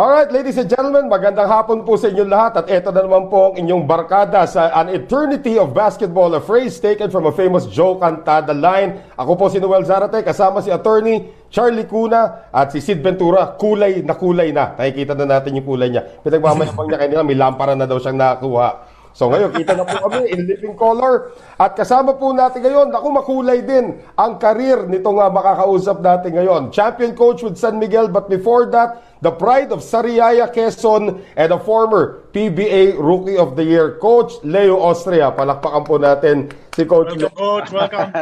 Alright, ladies and gentlemen, magandang hapon po sa inyong lahat at eto na naman po ang inyong barkada sa An Eternity of Basketball, a phrase taken from a famous Joe Cantada line. Ako po si Noel Zarate, kasama si Attorney Charlie Cuna at si Sid Ventura, kulay na kulay na. Nakikita na natin yung kulay niya. Pinagmamayabang niya kanina, may lampara na daw siyang nakuha. So ngayon, kita na po kami in living color at kasama po natin ngayon, naku makulay din ang karir nitong makakausap natin ngayon. Champion coach with San Miguel, but before that, the pride of Sariaya, Quezon, and a former PBA Rookie of the Year, Coach Leo Austria. Palakpakan po natin si Coach. Welcome, Coach. Welcome.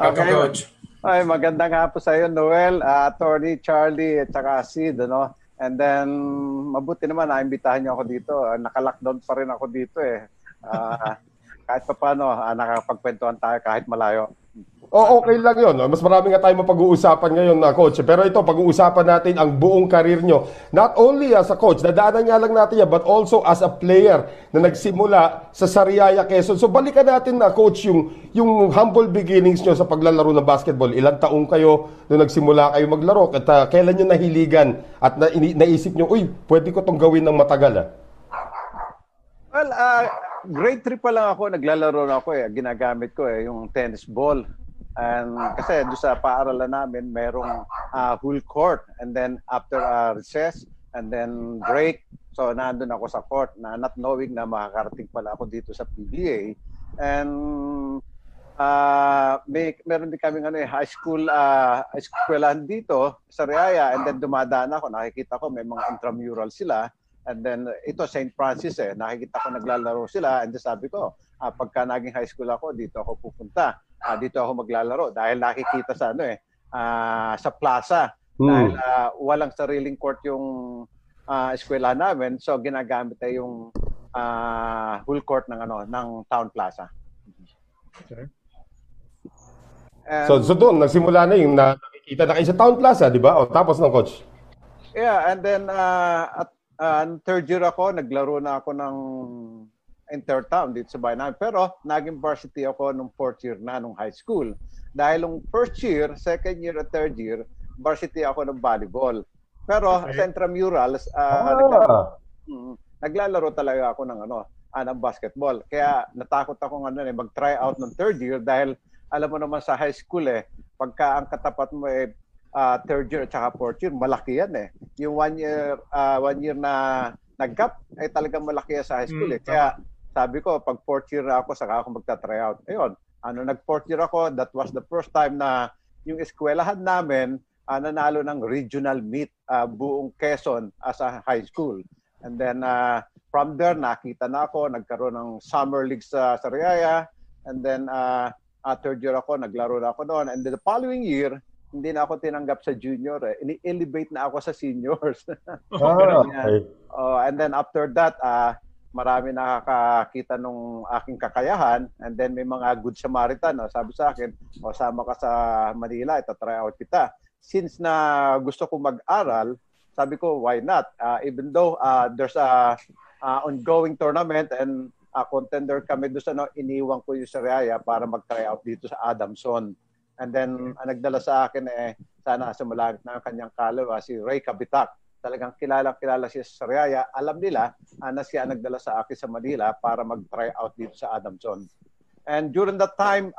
Okay, Coach. Ay, magandang hapon sa iyo, Noel, Attorney Charlie, at saka Sid, ano? And then, mabuti naman, naimbitahan niyo ako dito. Naka-lockdown pa rin ako dito, eh. Kahit pa paano, nakapagkwentuhan tayo kahit malayo. Oh, okay lang yun. Mas marami nga tayong mapag-uusapan ngayon na coach. Pero ito, pag-uusapan natin ang buong karir nyo. Not only as a coach, dadaanan nga lang natin yan, but also as a player na nagsimula sa Sariaya, Quezon. So balikan natin na coach yung humble beginnings nyo sa paglalaro ng basketball. Ilang taong kayo nung nagsimula kayo maglaro? At kailan nyo nahiligan at naisip nyo, uy, pwede ko tong gawin ng matagal ah? Well, grade 3 pa lang ako, naglalaro na ako eh. Ginagamit ko eh, yung tennis ball. And kasi doon sa paaralan namin, merong full court. And then after recess, and then break. So nandun ako sa court, na not knowing na makakarating pala ako dito sa PBA. And meron din kaming high school eskwelahan dito sa Sariaya. And then dumadaan ako, nakikita ko may mga intramural sila. And then ito St. Francis eh, nakikita ko naglalaro sila. And then sabi ko, pagka naging high school ako, dito ako pupunta. Dito ako maglalaro dahil nakikita sa sa plaza. Dahil walang sariling court yung eskwela namin, so ginagamit ay yung full court ng ng town plaza. Okay. And, so doon nagsimula na yung nakikita na kayo sa town plaza, di ba? O tapos ng coach. Yeah, and then third year ako, naglaro na ako ng intertown dito sa bayan namin. Pero naging varsity ako nung fourth year na nung high school. Dahil nung first year, second year at third year, varsity ako ng volleyball. Pero sa intramurals, naglalaro talaga ako ng basketball. Kaya natakot ako mag-try out ng third year dahil alam mo naman sa high school eh, pagka ang katapat mo eh third year at saka fourth year, malaki yan eh. Yung one year na nag-gap ay talagang malaki sa high school eh. Kaya sabi ko, pag fourth year ako, saka ako magta-try out. Ayun, nag-fourth year ako, that was the first time na yung eskwelahan namin nanalo ng regional meet buong Quezon as a high school. And then from there, nakita na ako, nagkaroon ng summer league sa Sariaya. And then third year ako, naglaro na ako noon. And then the following year, hindi na ako tinanggap sa junior eh. Ini-elevate na ako sa seniors. Okay. Oh, and then after that, marami nakakakita nung aking kakayahan. And then may mga good Samaritan. Oh, sabi sa akin, sama ka sa Manila, itatry out kita. Since na gusto ko mag-aral, sabi ko, why not? Even though there's a ongoing tournament and contender kami doon sa iniwan ko yung Sariaya para mag-try out dito sa Adamson. And then, nagdala sa akin sana sumulagit na ang kanyang kalwa, si Ray Kabitak. Talagang kilala si Sariaya. Alam nila na siya nagdala sa akin sa Manila para mag-try out dito sa Adamson. And during that time,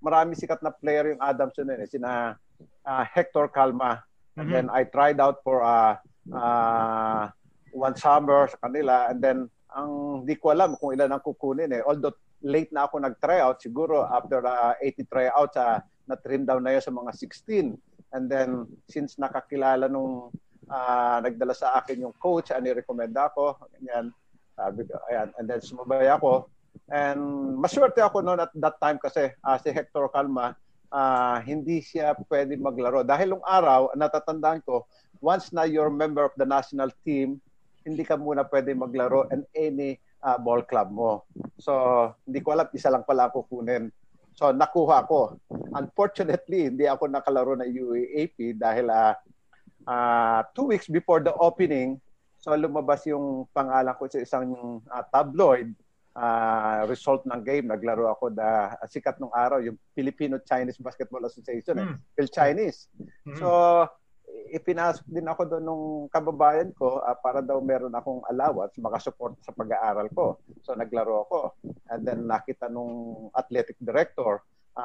marami sikat na player yung Adamson. Sina Hector Calma, And then I tried out for one summer sa kanila. And then, ang di ko alam kung ilan ang kukunin eh. Although late na ako nag-tryout, siguro after 80 tryouts, na-trim down na yun sa mga 16. And then, since nakakilala nung nagdala sa akin yung coach, ni-recommend ako. Ayan. And then, sumabay ako. And maswerte ako noon at that time kasi si Hector Calma, hindi siya pwede maglaro. Dahil nung araw, natatandaan ko, once na you're member of the national team, hindi ka muna pwede maglaro in any ball club mo. So, hindi ko alam, isa lang pala ako kunin. So, nakuha ko. Unfortunately, hindi ako nakalaro na UAP dahil 2 weeks before the opening, so lumabas yung pangalan ko sa isang tabloid result ng game. Naglaro ako na sikat nung araw, yung Filipino-Chinese Basketball Association, Phil-Chinese. So, ipinasok din ako doon nung kababayan ko para daw meron akong allowance makasupport sa pag-aaral ko. So naglaro ako. And then nakita nung athletic director,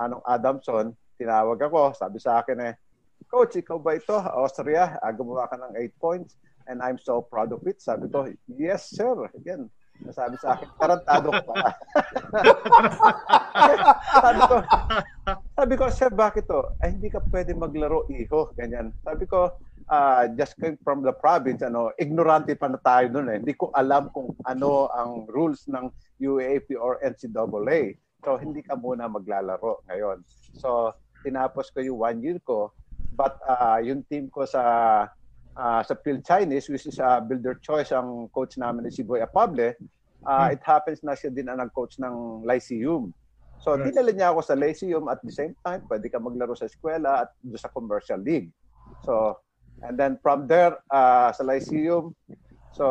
nung Adamson, tinawag ako. Sabi sa akin eh, Coach, ikaw ba ito? Austria, gumawa ka ng 8 points and I'm so proud of it. Sabi ko, yes sir. Again, sabi sa akin, tarantado ko pa. Sabi ko, sir, bakit to? Ay, hindi ka pwede maglaro, iho. Ganyan. Sabi ko, just came from the province, ignorante pa na tayo nun eh. Hindi ko alam kung ano ang rules ng UAP or NCAA. So, hindi ka muna maglalaro ngayon. So, tinapos ko yung 1 year ko. But yung team ko sa Phil-Chinese, which is a builder choice, ang coach namin si Boy Apable, it happens na siya din ang nag-coach ng Lyceum. So, dinala niya ako sa Lyceum at the same time, pwede ka maglaro sa eskwela at sa commercial league. So, and then from there, sa Lyceum, so,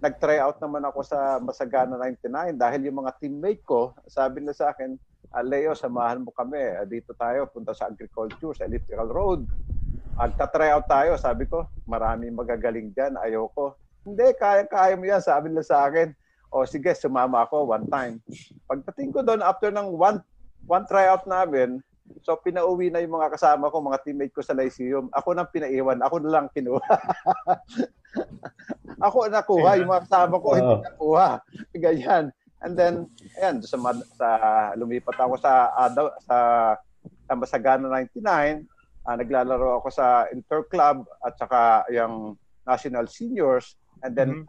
nag-try out naman ako sa Masagana 99 dahil yung mga teammate ko, sabi na sa akin, Leo, samahan mo kami. Dito tayo, punta sa agriculture, sa Elliptical Road. Magta-tryout tayo, sabi ko, maraming magagaling dyan, ayoko. Hindi, kaya mo yan, sabi nila sa akin. O sige, sumama ako one time. Pagdating ko doon, after ng one tryout namin, so pinauwi na yung mga kasama ko, mga teammate ko sa Lyceum. Ako nang pinaiwan, ako na lang kinuha. Ako nakuha, yung mga kasama ko, hindi nakuha. Ganyan. And then, ayan, lumipat ako sa Masagana 99, naglalaro ako sa Interclub at saka yung National Seniors and then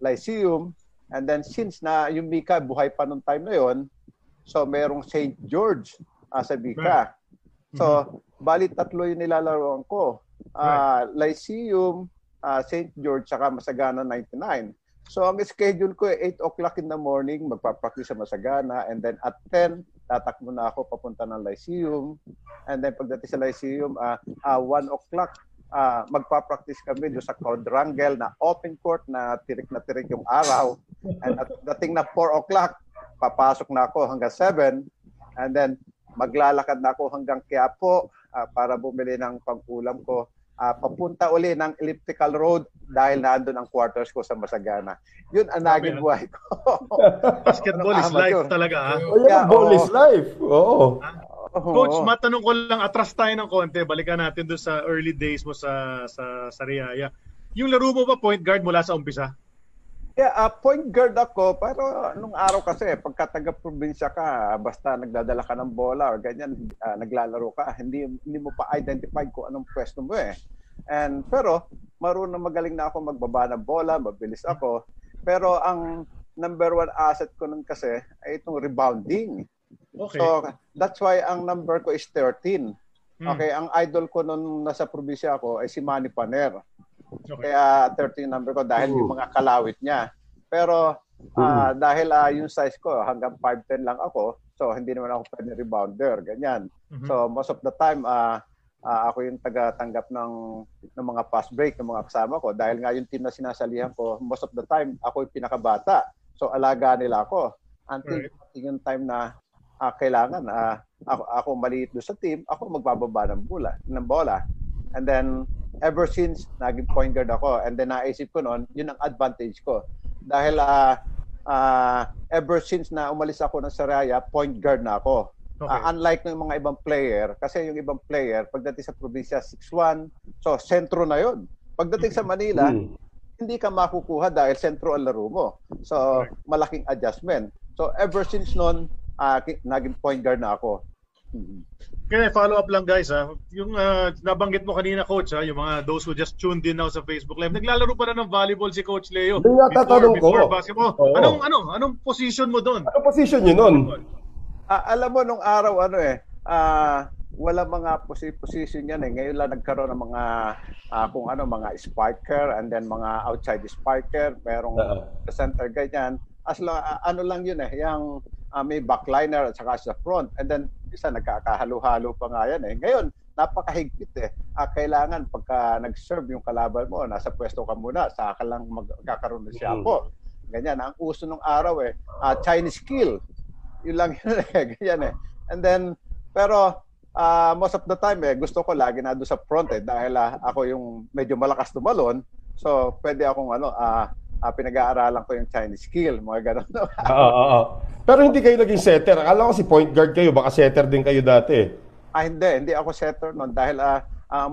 Lyceum. And then since na yung Mika buhay pa nung time na yon, so merong St. George sa Mika. So bali tatlo yung nilalaroan ko. Lyceum, St. George, saka Masagana 99. So ang schedule ko ay 8 o'clock in the morning, magpa-practice sa Masagana and then at 10, tatakbo na ako papunta ng Lyceum. And then pagdating sa Lyceum, 1 o'clock, magpa-practice kami doon sa quadrangle na open court na tirik yung araw. And at dating na 4 o'clock, papasok na ako hanggang 7. And then maglalakad na ako hanggang Quiapo para bumili ng pang-ulam ko. Papunta uli ng Elliptical Road dahil nandun ang quarters ko sa Masagana. Yun ang naging buhay ko. Basketball is life talaga. Basketball is life. Oo. Coach, matanong ko lang, atras tayo ng konti. Balikan natin doon sa early days mo sa Sariaya. Yung laro mo ba point guard mula sa umpisa? Yeah, point guard ako, pero nung araw kasi, pagka taga-probinsya ka, basta nagdadala ka ng bola or ganyan, naglalaro ka, hindi mo pa identify kung anong pwesto mo eh. Pero marunong magaling na ako magbaba ng bola, mabilis ako. Pero ang number 1 asset ko nun kasi ay itong rebounding. Okay. So that's why ang number ko is 13. Okay, ang idol ko nun nasa probinsya ako ay si Manny Paner. Okay. Kaya 13 number ko dahil yung mga kalawit niya. Pero dahil yung size ko hanggang 5'10 lang ako, so hindi naman ako pwede rebounder, ganyan. So most of the time, ako yung tagatanggap ng mga fast break ng mga kasama ko. Dahil nga yung team na sinasalihan ko, most of the time, ako yung pinakabata. So alaga nila ako. Until yung time na kailangan, ako maliit doon sa team, ako magbababa ng bola. And then, ever since, naging point guard ako. And then naisip ko noon, yun ang advantage ko. Dahil ever since na umalis ako ng Sariaya, point guard na ako. Okay. Unlike ng mga ibang player, kasi yung ibang player, pagdating sa probinsya, 6'1", So, sentro na yun. Pagdating sa Manila, hindi ka makukuha dahil sentro ang laro mo. So, malaking adjustment. So, ever since noon, naging point guard na ako. Can I follow up lang guys ha? Yung nabanggit mo kanina coach ha? Yung mga those who just tuned in now sa Facebook Live, naglalaro pa na ng volleyball si Coach Leo. Before basketball. Anong position mo doon? Anong position yun doon? Alam mo nung araw wala mga position yan eh. Ngayon lang nagkaroon ng mga kung ano, mga spiker and then mga outside spiker, merong center ganyan. As long, ano lang yun eh, yung may backliner at saka sa front, and then isa nagkakahalo-halo pa nga yan eh. Ngayon, napakahigpit eh. Kailangan pagka nag-serve yung kalaban mo, nasa pwesto ka muna, saka lang magkakaroon na siya po. Ganyan, ang uso nung araw eh. Chinese kill. Yun lang yun eh. Ganyan eh. And then, pero most of the time eh, gusto ko lagi na doon sa front eh, dahil ako yung medyo malakas tumalon. So, pwede akong pinag-aaralan ko yung Chinese skill, mga ganun. Pero hindi kayo naging setter. Akala ko si point guard kayo, baka setter din kayo dati. Hindi ako setter noon dahil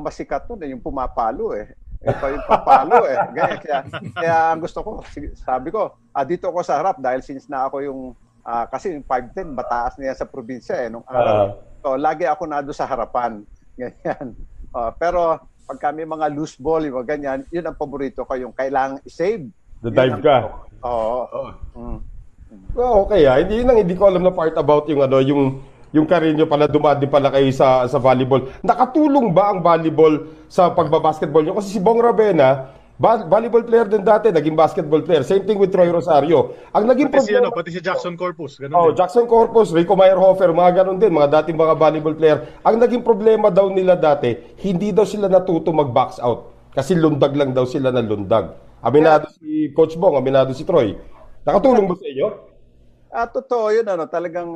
masikat nun yung pumapalo eh. Yung papalo eh. Ganyan, kaya gusto ko, sabi ko, dito ako sa harap dahil since na ako yung, kasi yung 5'10", mataas na yan sa probinsya eh, nung araw. So, lagi ako na doon sa harapan. Ganyan. Pero pag kami mga loose ball, yung ganyan, yun ang paborito ko, yung kailangang i-save. Dive ka. Well, okay ah. Hindi ko alam na part about yung ano, yung career nyo pala, dumaan din pala kayo sa volleyball. Nakatulong ba ang volleyball sa pagbabasketball nyo? Kasi si Bong Ravena, volleyball player din dati, naging basketball player. Same thing with Troy Rosario. Ang naging pati si Jackson Corpus, ganun din. Jackson Corpus, Rico Meyerhofer, mga ganun din, mga dating mga volleyball player. Ang naging problema daw nila dati, hindi daw sila natuto mag-box out. Kasi lundag lang daw sila na lundag. Aminado si Coach Bong, aminado si Troy. Nakatulong ba sa inyo? Totoo yun, ano, talagang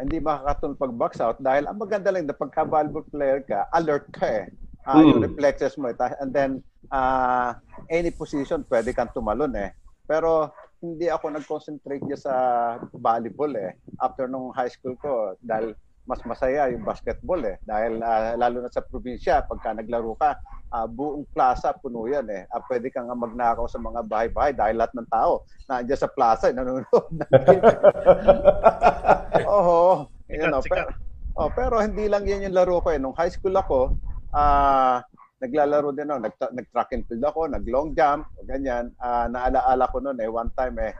hindi makakatulong pag-box out dahil ang maganda lang na pagka-volleyball player ka, alert ka eh. Yung reflexes mo. And then, any position, pwede kang tumalon eh. Pero hindi ako nag-concentrate sa volleyball eh. After nung high school ko, dahil mas masaya yung basketball eh. Dahil lalo na sa probinsya, pagka naglaro ka, buong plaza, puno yan eh. Pwede kang magnakaw sa mga bahay-bahay dahil lahat ng tao nandiyan sa plaza, nanonood. Pero hindi lang yan yung laro ko eh. Nung high school ako, naglalaro din ako. Nag-track and field ako, nag-long jump, ganyan. Naalaala ko noon eh, one time eh,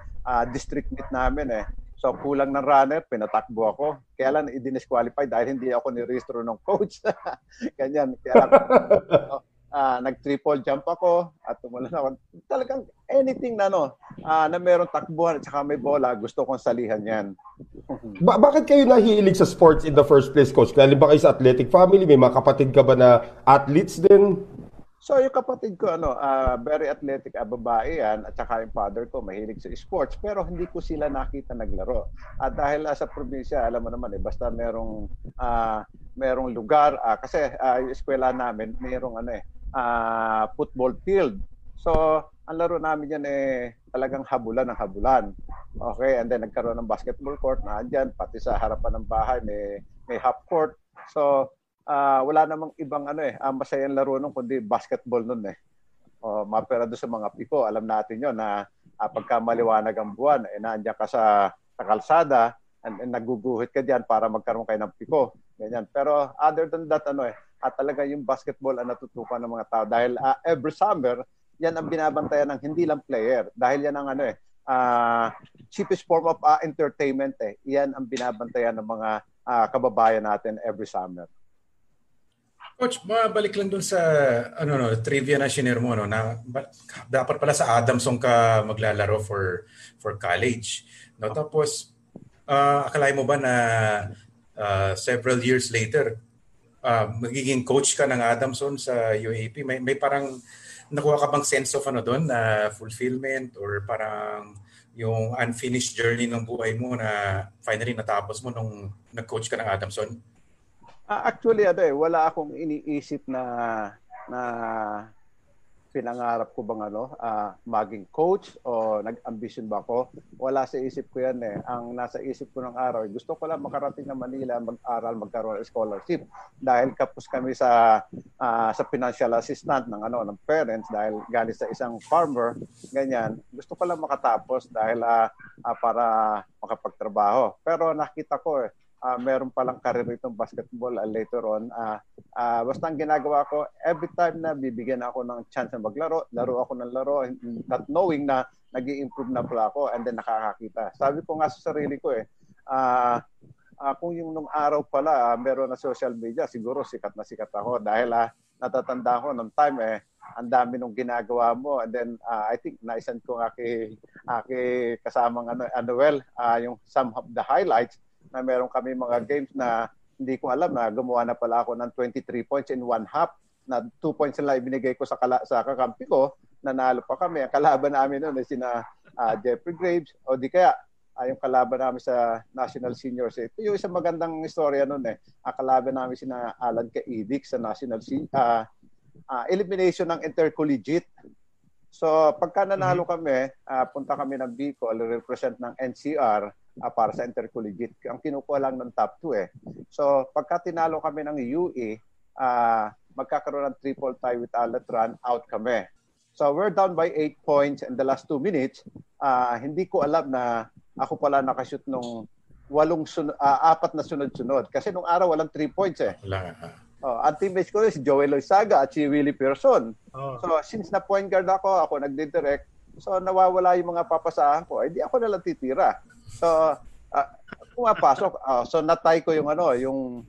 district meet namin eh. So, kulang ng runner, pinatakbo ako. Kaya lang, i-disqualify dahil hindi ako nirehistro ng coach. Ganyan. Kaya lang, nag-triple jump ako at tumulan ako. Talagang anything na, na meron takbuhan at saka may bola, gusto kong salihan yan. Bakit kayo nahihilig sa sports in the first place, Coach? Lalo ba kayo sa athletic family? May mga kapatid ka ba na athletes din? So, yung kapatid ko, very athletic, babae yan, at saka yung father ko, mahilig sa sports, pero hindi ko sila nakita naglaro. At dahil sa probinsya, alam mo naman, basta merong lugar, kasi yung eskwela namin, merong football field. So, ang laro namin yan talagang habulan ng habulan. Okay, and then nagkaroon ng basketball court na andyan, pati sa harapan ng bahay, may half court. So, wala namang ibang masayang laro nun kundi basketball nun eh. Mapera doon sa mga piko, alam natin yun na pagka maliwanag ang buwan, naandyan ka sa kalsada and naguguhit ka dyan para magkaroon kayo ng piko. Ganyan. Pero other than that, talaga yung basketball ang natutukan ng mga tao dahil every summer, yan ang binabantayan ng hindi lang player dahil yan ang cheapest form of entertainment eh. Yan ang binabantayan ng mga kababayan natin every summer. Coach, mabalik lang dun sa trivia na shinare mo na dapat pala sa Adamson ka maglalaro for college. No, tapos akalain mo ba na several years later magiging coach ka ng Adamson sa UAP? May parang nakuha ka bang sense of doon na fulfillment or parang yung unfinished journey ng buhay mo na finally natapos mo nung nag-coach ka ng Adamson? Actually, wala akong iniisip na pinangarap ko bang maging coach o nag-ambition ba ako? Wala sa isip ko yan eh. Ang nasa isip ko ng araw, gusto ko lang makarating na Manila, mag-aral, magkaroon ng scholarship. Dahil kapos kami sa financial assistant ng ng parents dahil galing sa isang farmer, ganyan. Gusto ko lang makatapos dahil para makapagtrabaho. Pero nakita ko eh, meron palang career itong basketball later on. Basta ang ginagawa ko, every time na bibigyan ako ng chance na maglaro, laro ako ng laro, not knowing na nag-i-improve na pala ako and then nakakakita. Sabi ko nga sa sarili ko kung yung nung araw pala meron na social media, siguro sikat na sikat ako dahil natatanda ko nung time ang dami nung ginagawa mo. And then I think naisend ko nga kay kasamang Noel yung some of the highlights na meron kami mga games na hindi ko alam na gumawa na pala ako ng 23 points in one half na 2 points na ibinigay ko sa kakampi ko, nanalo pa kami. Ang kalaban namin noon ay sina Jeffrey Graves o di kaya yung kalaban namin sa National Seniors. Ito yung isang magandang istorya noon eh. Ang kalaban namin sina Alan Kaidik sa National elimination ng intercollegiate. So pagka nanalo kami, punta kami ng Bicol, represent ng NCR para sa intercollegiate. Ang kinukuha lang ng top 2 eh. So pagka tinalo kami ng UE, magkakaroon ng triple tie with a run out kami. So we're down by 8 points in the last 2 minutes. Hindi ko alam na ako pala nakashoot nung 4 na sunod-sunod. Kasi nung araw walang 3 points eh. Ang teammates ko si Joel Oizaga at si Willie Pearson. So since na point guard ako nagdidirect. So nawawala yung mga papasahan ko. Hindi ako nalang titira. So pumapasok. So natay ko yung yung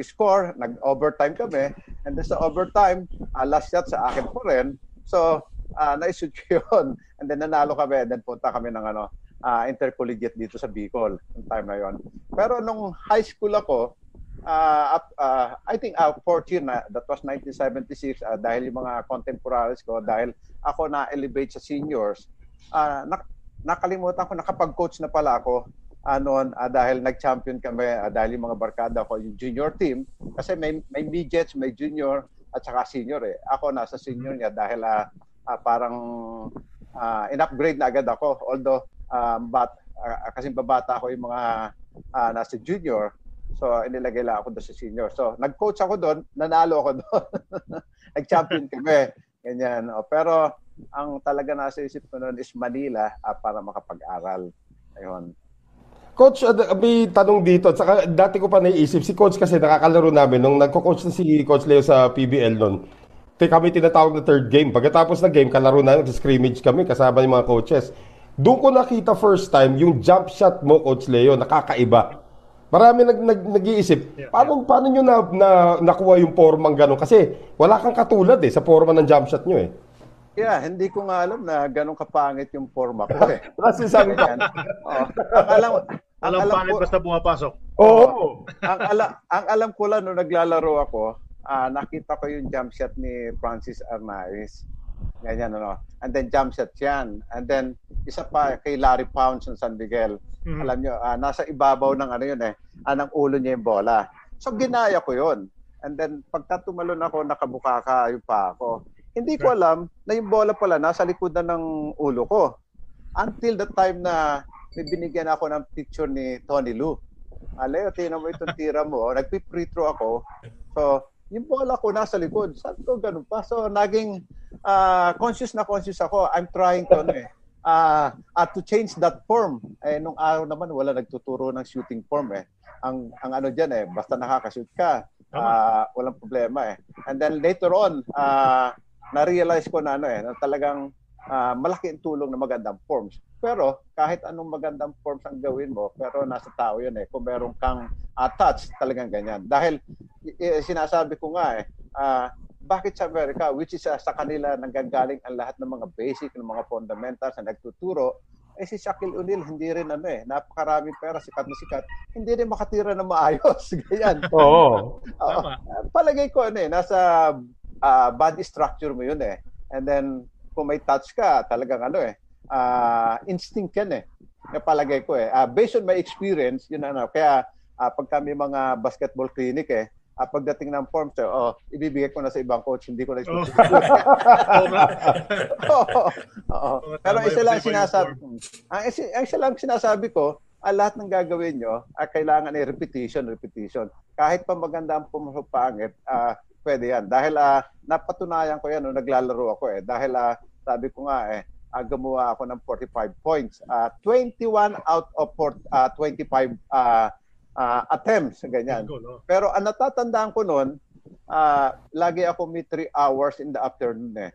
score, nag-overtime kami. And then sa overtime, last shot sa akin po rin. So na-shoot yun. And then nanalo kami, and then punta kami ng intercollegiate dito sa Bicol yung time na yon. Pero nung high school ako, I think 4th year na, that was 1976 dahil yung mga contemporaries ko, dahil ako na-elevate sa seniors, nakalimutan ko, nakapag-coach na pala ako noon dahil nag-champion kami dahil yung mga barkada ko, yung junior team, kasi may midgets, may junior at saka senior eh. Ako nasa senior niya dahil parang in-upgrade na agad ako, although kasi babata ako yung mga nasa junior. So, inilagay lang ako doon sa senior. So, nag-coach ako doon, nanalo ako doon. Nag-champion kami. Ganyan. Pero, ang talaga nasa isip ko noon is Manila para makapag-aral. Ayun. Coach, may tanong dito. Saka, dati ko pa naiisip, si Coach kasi nakakalaro namin. Nung nagko-coach na si Coach Leo sa PBL noon, kami tinatawag na third game. Pagkatapos na game, kalaro na, nag-scrimmage kami kasama yung mga coaches. Doon ko nakita first time yung jump shot mo, Coach Leo, nakakaiba. Marami nag-iisip, paano nyo nakuha yung formang gano'n? Kasi wala kang katulad eh, sa forma ng jump shot nyo eh. Yeah, hindi ko nga alam na gano'ng kapangit yung forma ko eh. Kasi sabi yan. Alam pangit basta bumapasok. Oo. Ang alam ko lang nung naglalaro ako, nakita ko yung jump shot ni Francis Arnaiz. Ganyan, and then jump shot yan. And then, isa pa kay Larry Pounds ng San Miguel. Alam nyo, nasa ibabaw ng ng ulo niya yung bola. So, ginaya ko yun. And then, pagka tumalon ako, nakabuka ka yung pa ako. Hindi ko alam na yung bola pala nasa likod na ng ulo ko. Until the time na may binigyan ako ng picture ni Tony Lu. Leo, tinan mo itong tira mo. Nagpi-free throw ako. So, yung bola ko nasa likod. Sabi ko, ganun pa. So, naging conscious ako. I'm trying to to change that form. Nung araw naman wala nagtuturo ng shooting form eh. Ang diyan eh, basta nakakashoot ka, walang problema eh. And then later on, na-realize ko na na talagang malaki ang tulong ng magandang forms. Pero kahit anong magandang forms ang gawin mo, pero nasa tao 'yun eh. Kung meron kang attached, talagang ganyan. Dahil sinasabi ko nga bakit sa Amerika, which is sa kanila nanggagaling ang lahat ng mga basic, ng mga fundamentals na nagtuturo, si Shaquille O'Neal hindi rin napakaraming pera, sikat na sikat, hindi rin makatira na maayos. Ganyan. Oo. Palagay ko nasa body structure mo yun eh. And then, kung may touch ka, talagang instinct yan eh. Napalagay ko eh. Based on my experience, kaya pag kami mga basketball clinic eh, pagdating ng form, so, ibibigay ko na sa ibang coach, hindi ko na ito. Pero isa lang sinasabi, ko, lahat ng gagawin nyo, kailangan ay repetition. Kahit pa maganda ang pangit, pwede yan. Dahil napatunayan ko yan, naglalaro ako eh. Dahil sabi ko nga eh, gumawa ako ng 45 points. 21 out of 25 attempts, ganyan. Pero ang natatandaan ko noon, lagi ako may 3 hours in the afternoon eh.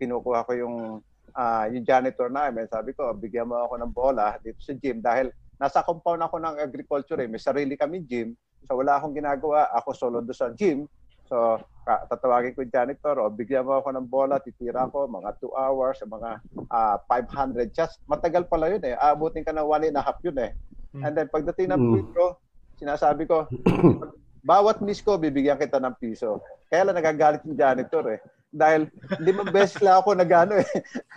Kinukuha ko yung janitor namin. Sabi ko, bigyan mo ako ng bola dito sa gym dahil nasa compound ako ng agriculture eh. May sarili kami gym. So wala akong ginagawa. Ako solo doon sa gym. So tatawagin ko yung janitor, bigyan mo ako ng bola, titira ko mga 2 hours, mga 500 shots. Matagal pala yun eh. Abutin ka ng 1.5 yun eh. And then pagdating ng free throw, sinasabi ko, bawat miss ko, bibigyan kita ng piso. Kaya lang nagagalit yung janitor eh. Dahil 5 beses lang ako nagano eh.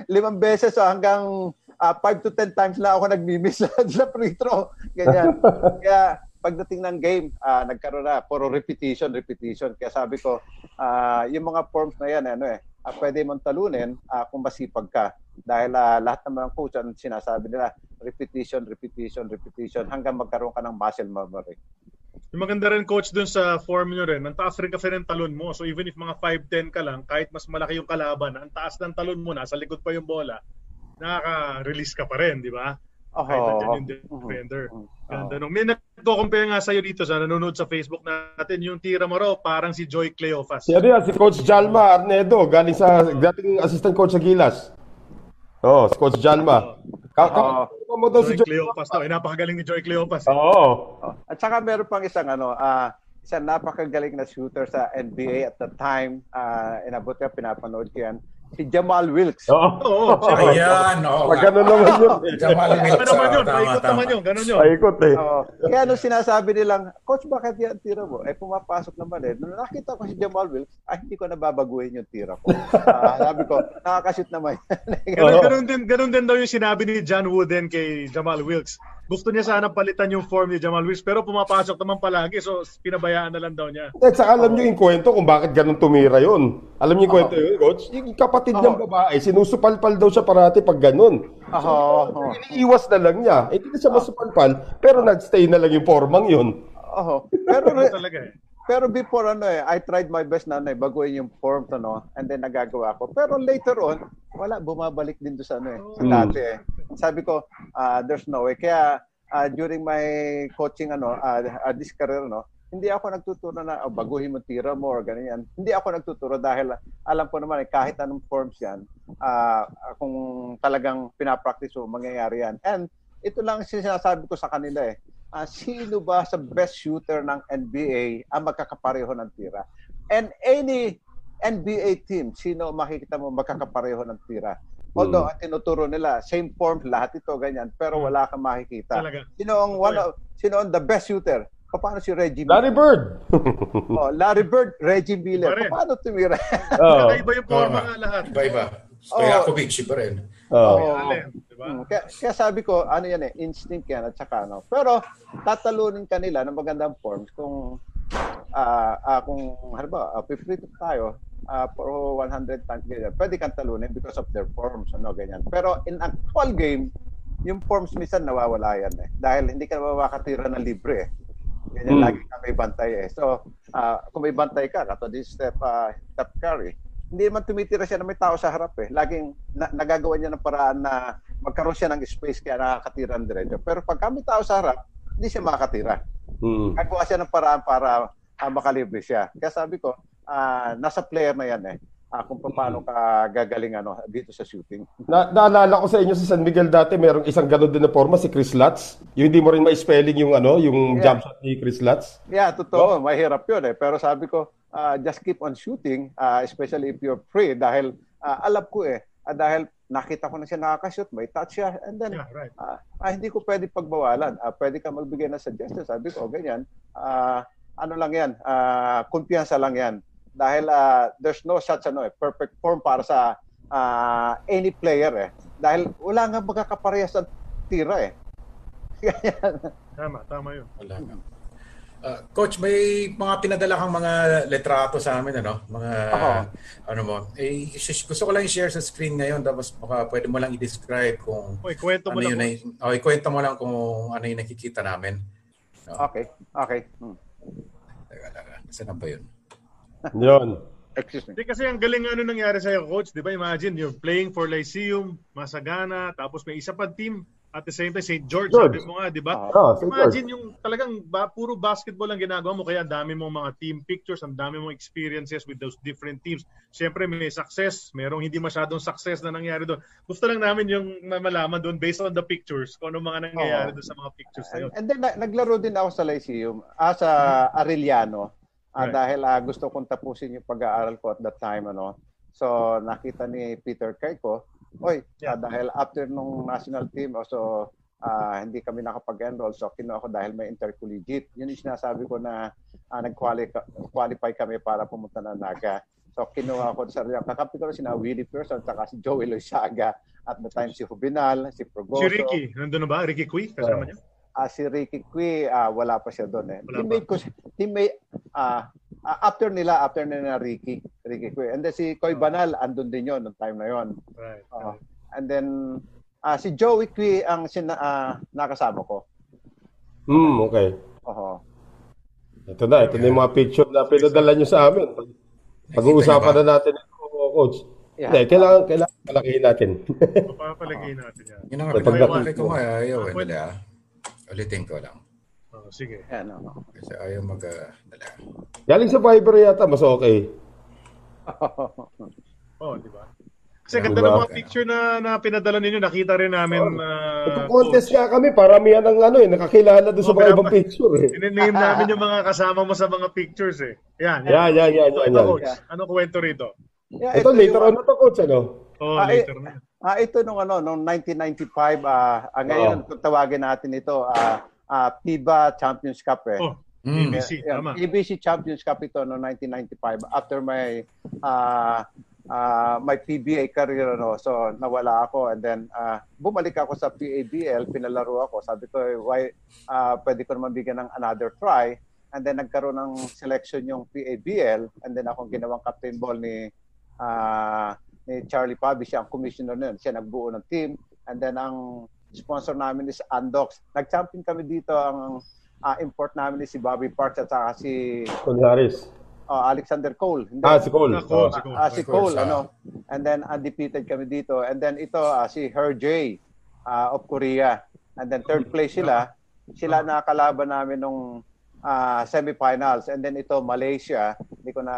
5 beses so hanggang 5 to 10 times lang ako nagmi-miss sa free throw. Ganyan. Kaya pagdating ng game, nagkaroon na puro repetition. Kaya sabi ko, yung mga forms na yan, pwede mong talunin kung masipag ka. Dahil lahat naman ng coach ang sinasabi nila, repetition hanggang magkaroon ka ng muscle memory. Yung maganda rin coach dun sa form nyo rin, ang taas rin kasi ng talon mo. So even if mga 5'10 ka lang, kahit mas malaki yung kalaban, ang taas ng talon mo, nasa likod pa yung bola, nakaka-release ka pa rin, di ba? Kahit nandiyan yung defender. Ganda nung. May nagko-compare nga sa'yo dito sa nanonood sa Facebook natin, yung tira mo raw, parang si Joy Cleofas. Si Coach Jalma Arnedo, galing assistant coach sa Gilas. Si Coach Jalma. Joy Cleofas daw. Napakagaling ni Joy Cleofas. At saka meron pang isang napakagaling na shooter sa NBA at the time. Inabot ka, pinapanood ko yan. Si Jamal Wilkes. Ayan. Ganun naman yun. Jamal Wilkes. Paikot naman yun. Ganun yun. Paikot eh. Kaya nung sinasabi nilang, Coach, bakit yan tira mo? Pumapasok naman eh. Nung nakita ko si Jamal Wilkes, hindi ko nababaguhin yung tira ko. Sabi ko, nakakashoot naman. Ganun din daw yung sinabi ni John Wooden kay Jamal Wilkes. Gusto niya sana palitan yung form ni Jamal Wilkes pero pumapasok naman palagi so pinabayaan na lang daw niya. At saka alam niyo yung kwento kung bakit ganun tumira yun. Alam niyo yung kwento yun, coach? Yung kapatid niyang babae, sinusupalpal daw siya parati pag ganun. Iniiwas na lang niya. Hindi na siya masupalpal pero nagstay na lang yung formang yun. Pero before I tried my best na baguhin yung form and then nagagawa ko. Pero later on, wala, bumabalik din doon sa dati eh. Sabi ko, there's no way. Kaya during my coaching this career hindi ako nagtuturo na baguhin mo tira mo or ganyan. Hindi ako nagtuturo dahil alam ko naman kahit anong forms yan, kung talagang pinapractice mo, mangyayari yan. And ito lang sinasabi ko sa kanila eh. Sino ba sa best shooter ng NBA ang magkakapareho ng tira? And any NBA team, sino makikita mo magkakapareho ng tira? Although, tinuturo nila, same form, lahat ito, ganyan, pero wala kang makikita. Sino ang the best shooter? Paano si Reggie Miller? Larry Bird! Reggie Miller. Paano tumira? Iba yung forma nga lahat. Iba. Stojakovic, iba rin. Kaya sabi ko, instinct yan at saka Pero tatalunin ka nila ng magandang forms kung halimbawa, 50 tayo, for 100 times ganyan. Pwede kang talunin because of their forms, ganyan. Pero in a full game, yung forms minsan nawawala yan eh. Dahil hindi ka makakatira ng libre eh. Ganyan, lagi ka may bantay eh. So, kung may bantay ka, kato this step carry, hindi naman tumitira siya na may tao sa harap eh. Laging nagagawa niya ng paraan na magkaroon siya ng space kaya nakakatira ng diretso. Pero pagka may tao sa harap, hindi siya makakatira. Nagawa siya ng paraan para makalibre siya. Kaya sabi ko, nasa player na yan eh. Kung paano ka gagaling dito sa shooting. Naalala ko sa inyo sa San Miguel dati, merong isang ganun din na forma, si Chris Lutz. Yung hindi mo rin ma-spelling yung jump shot ni Chris Lutz. Yeah, totoo. Mahirap yun eh. Pero sabi ko, just keep on shooting, especially if you're free. Dahil, alam ko eh, dahil nakita ko na siya nakakashoot, may touch siya. And then, hindi ko pwede pagbawalan. Pwede ka magbigay ng suggestion. Sabi ko, ganyan. Lang yan? Kumpiyansa lang yan. Dahil there's no such perfect form para sa any player eh. Dahil wala nga magkakaparehas ang tira eh. Tama yun. Wala nga. Coach, may mga pinadala kang mga letrato sa amin, ano? Mga, ano mo. Eh, gusto ko lang i-share sa screen ngayon, tapos baka pwede mo lang i-describe kung kwento ano mo yun. Kwento mo lang kung ano yung nakikita namin. No? Okay, okay. Teka. Saan ba yun? Yun. Excuse me. Di kasi ang galing ano nangyari sa'yo, Coach. Di ba, imagine, you're playing for Lyceum, Masagana, tapos may isa pang team. At the same time, St. George, sabi mo nga, di ba? Imagine yung talagang puro basketball ang ginagawa mo, kaya ang dami mong mga team pictures, ang dami mong experiences with those different teams. Siyempre may success, merong hindi masyadong success na nangyari doon. Gusto lang namin yung malaman doon based on the pictures, kung ano mga nangyayari doon sa mga pictures na yun. And then naglaro din ako sa Lyceum, sa Arellano, dahil gusto kong tapusin yung pag-aaral ko at that time. Ano. So nakita ni Peter Kaiko, dahil after nung national team, so hindi kami nakapag-enroll, so kinuha ko dahil may intercollegiate. Yun yung sinasabi ko na nag-qualify kami para pumunta na Naga. So kinuha ko sa sarili. Kakampi ko na sina Willie Pearson, saka si Joey Loisaga. At the time si Hubinal, si Progoso. Si Ricky, nandun na ba? Ricky Cui, kasama niya? Si Ricky Cui, wala pa siya doon eh. After nila Ricky Cui. And then si Koy Banal, andun din yon noong time na yon. Right. And then si Joey Cui ang nakasama ko. Okay. Oo. Ito na yung mga picture na pinadala nyo sa amin. Pag-uusapan na natin ito, Coach. Yeah. Hindi, kailangan palakihin natin. Papalakihin natin yan. Yun ang pinapalaki ko nga. Ayaw nila. Ulitin ko lang. Oh, sige. Kasi ayaw magdala. Galing sa Viber yata, mas okay. Di ba? Kasi ganda ng mga picture na pinadala ninyo, nakita rin namin. Contest nga kami, paramihan ang nakakilala doon sa mga ibang picture. Sinename namin yung mga kasama mo sa mga pictures eh. Yan. Ito, Coach. Anong kwento rito? Ito, later on na to, Coach, ano? Later na. Ito nung 1995, ngayon kung tawagin natin ito, PBA Champions Cup eh. PBC Champions Cup ito noong 1995 after my my PBA career, no. So nawala ako, and then bumalik ako sa PABL, pinalaro ako. Sabi ko, why pwede ko naman bigyan ng another try, and then nagkaroon ng selection yung PABL, and then akong ginawang captain ball ni Charlie Pabi, siya ang commissioner nun. Siya nagbuo ng team. And then ang sponsor namin is Andox. Nag-champion kami dito. Ang import namin is si Bobby Parks at saka si Gonzalez. Alexander Cole. Si Cole. And then undefeated kami dito. And then ito si Her Jae of Korea. And then third place sila. Sila nakalaban namin nung semifinals, and then ito Malaysia, hindi ko na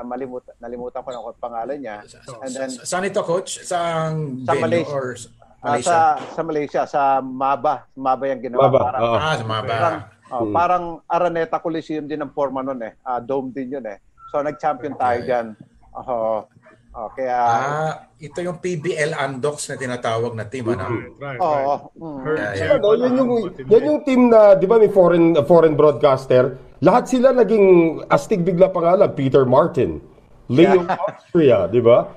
nalimutan ko na ang pangalan niya. And then saan ito, Coach? Sa Malaysia or Malaysia? Sa Malaysia, sa Maba yung ginawa. Sa Maba. Parang Araneta Coliseum din ang forma noon eh. Dome din yun eh. So nag-champion tayo diyan. Ito yung PBL Andox na tinatawag na team, ano? Yan yung team na, di ba, may foreign broadcaster? Lahat sila naging astig bigla pangalan. Peter Martin, Leo Austria, di ba?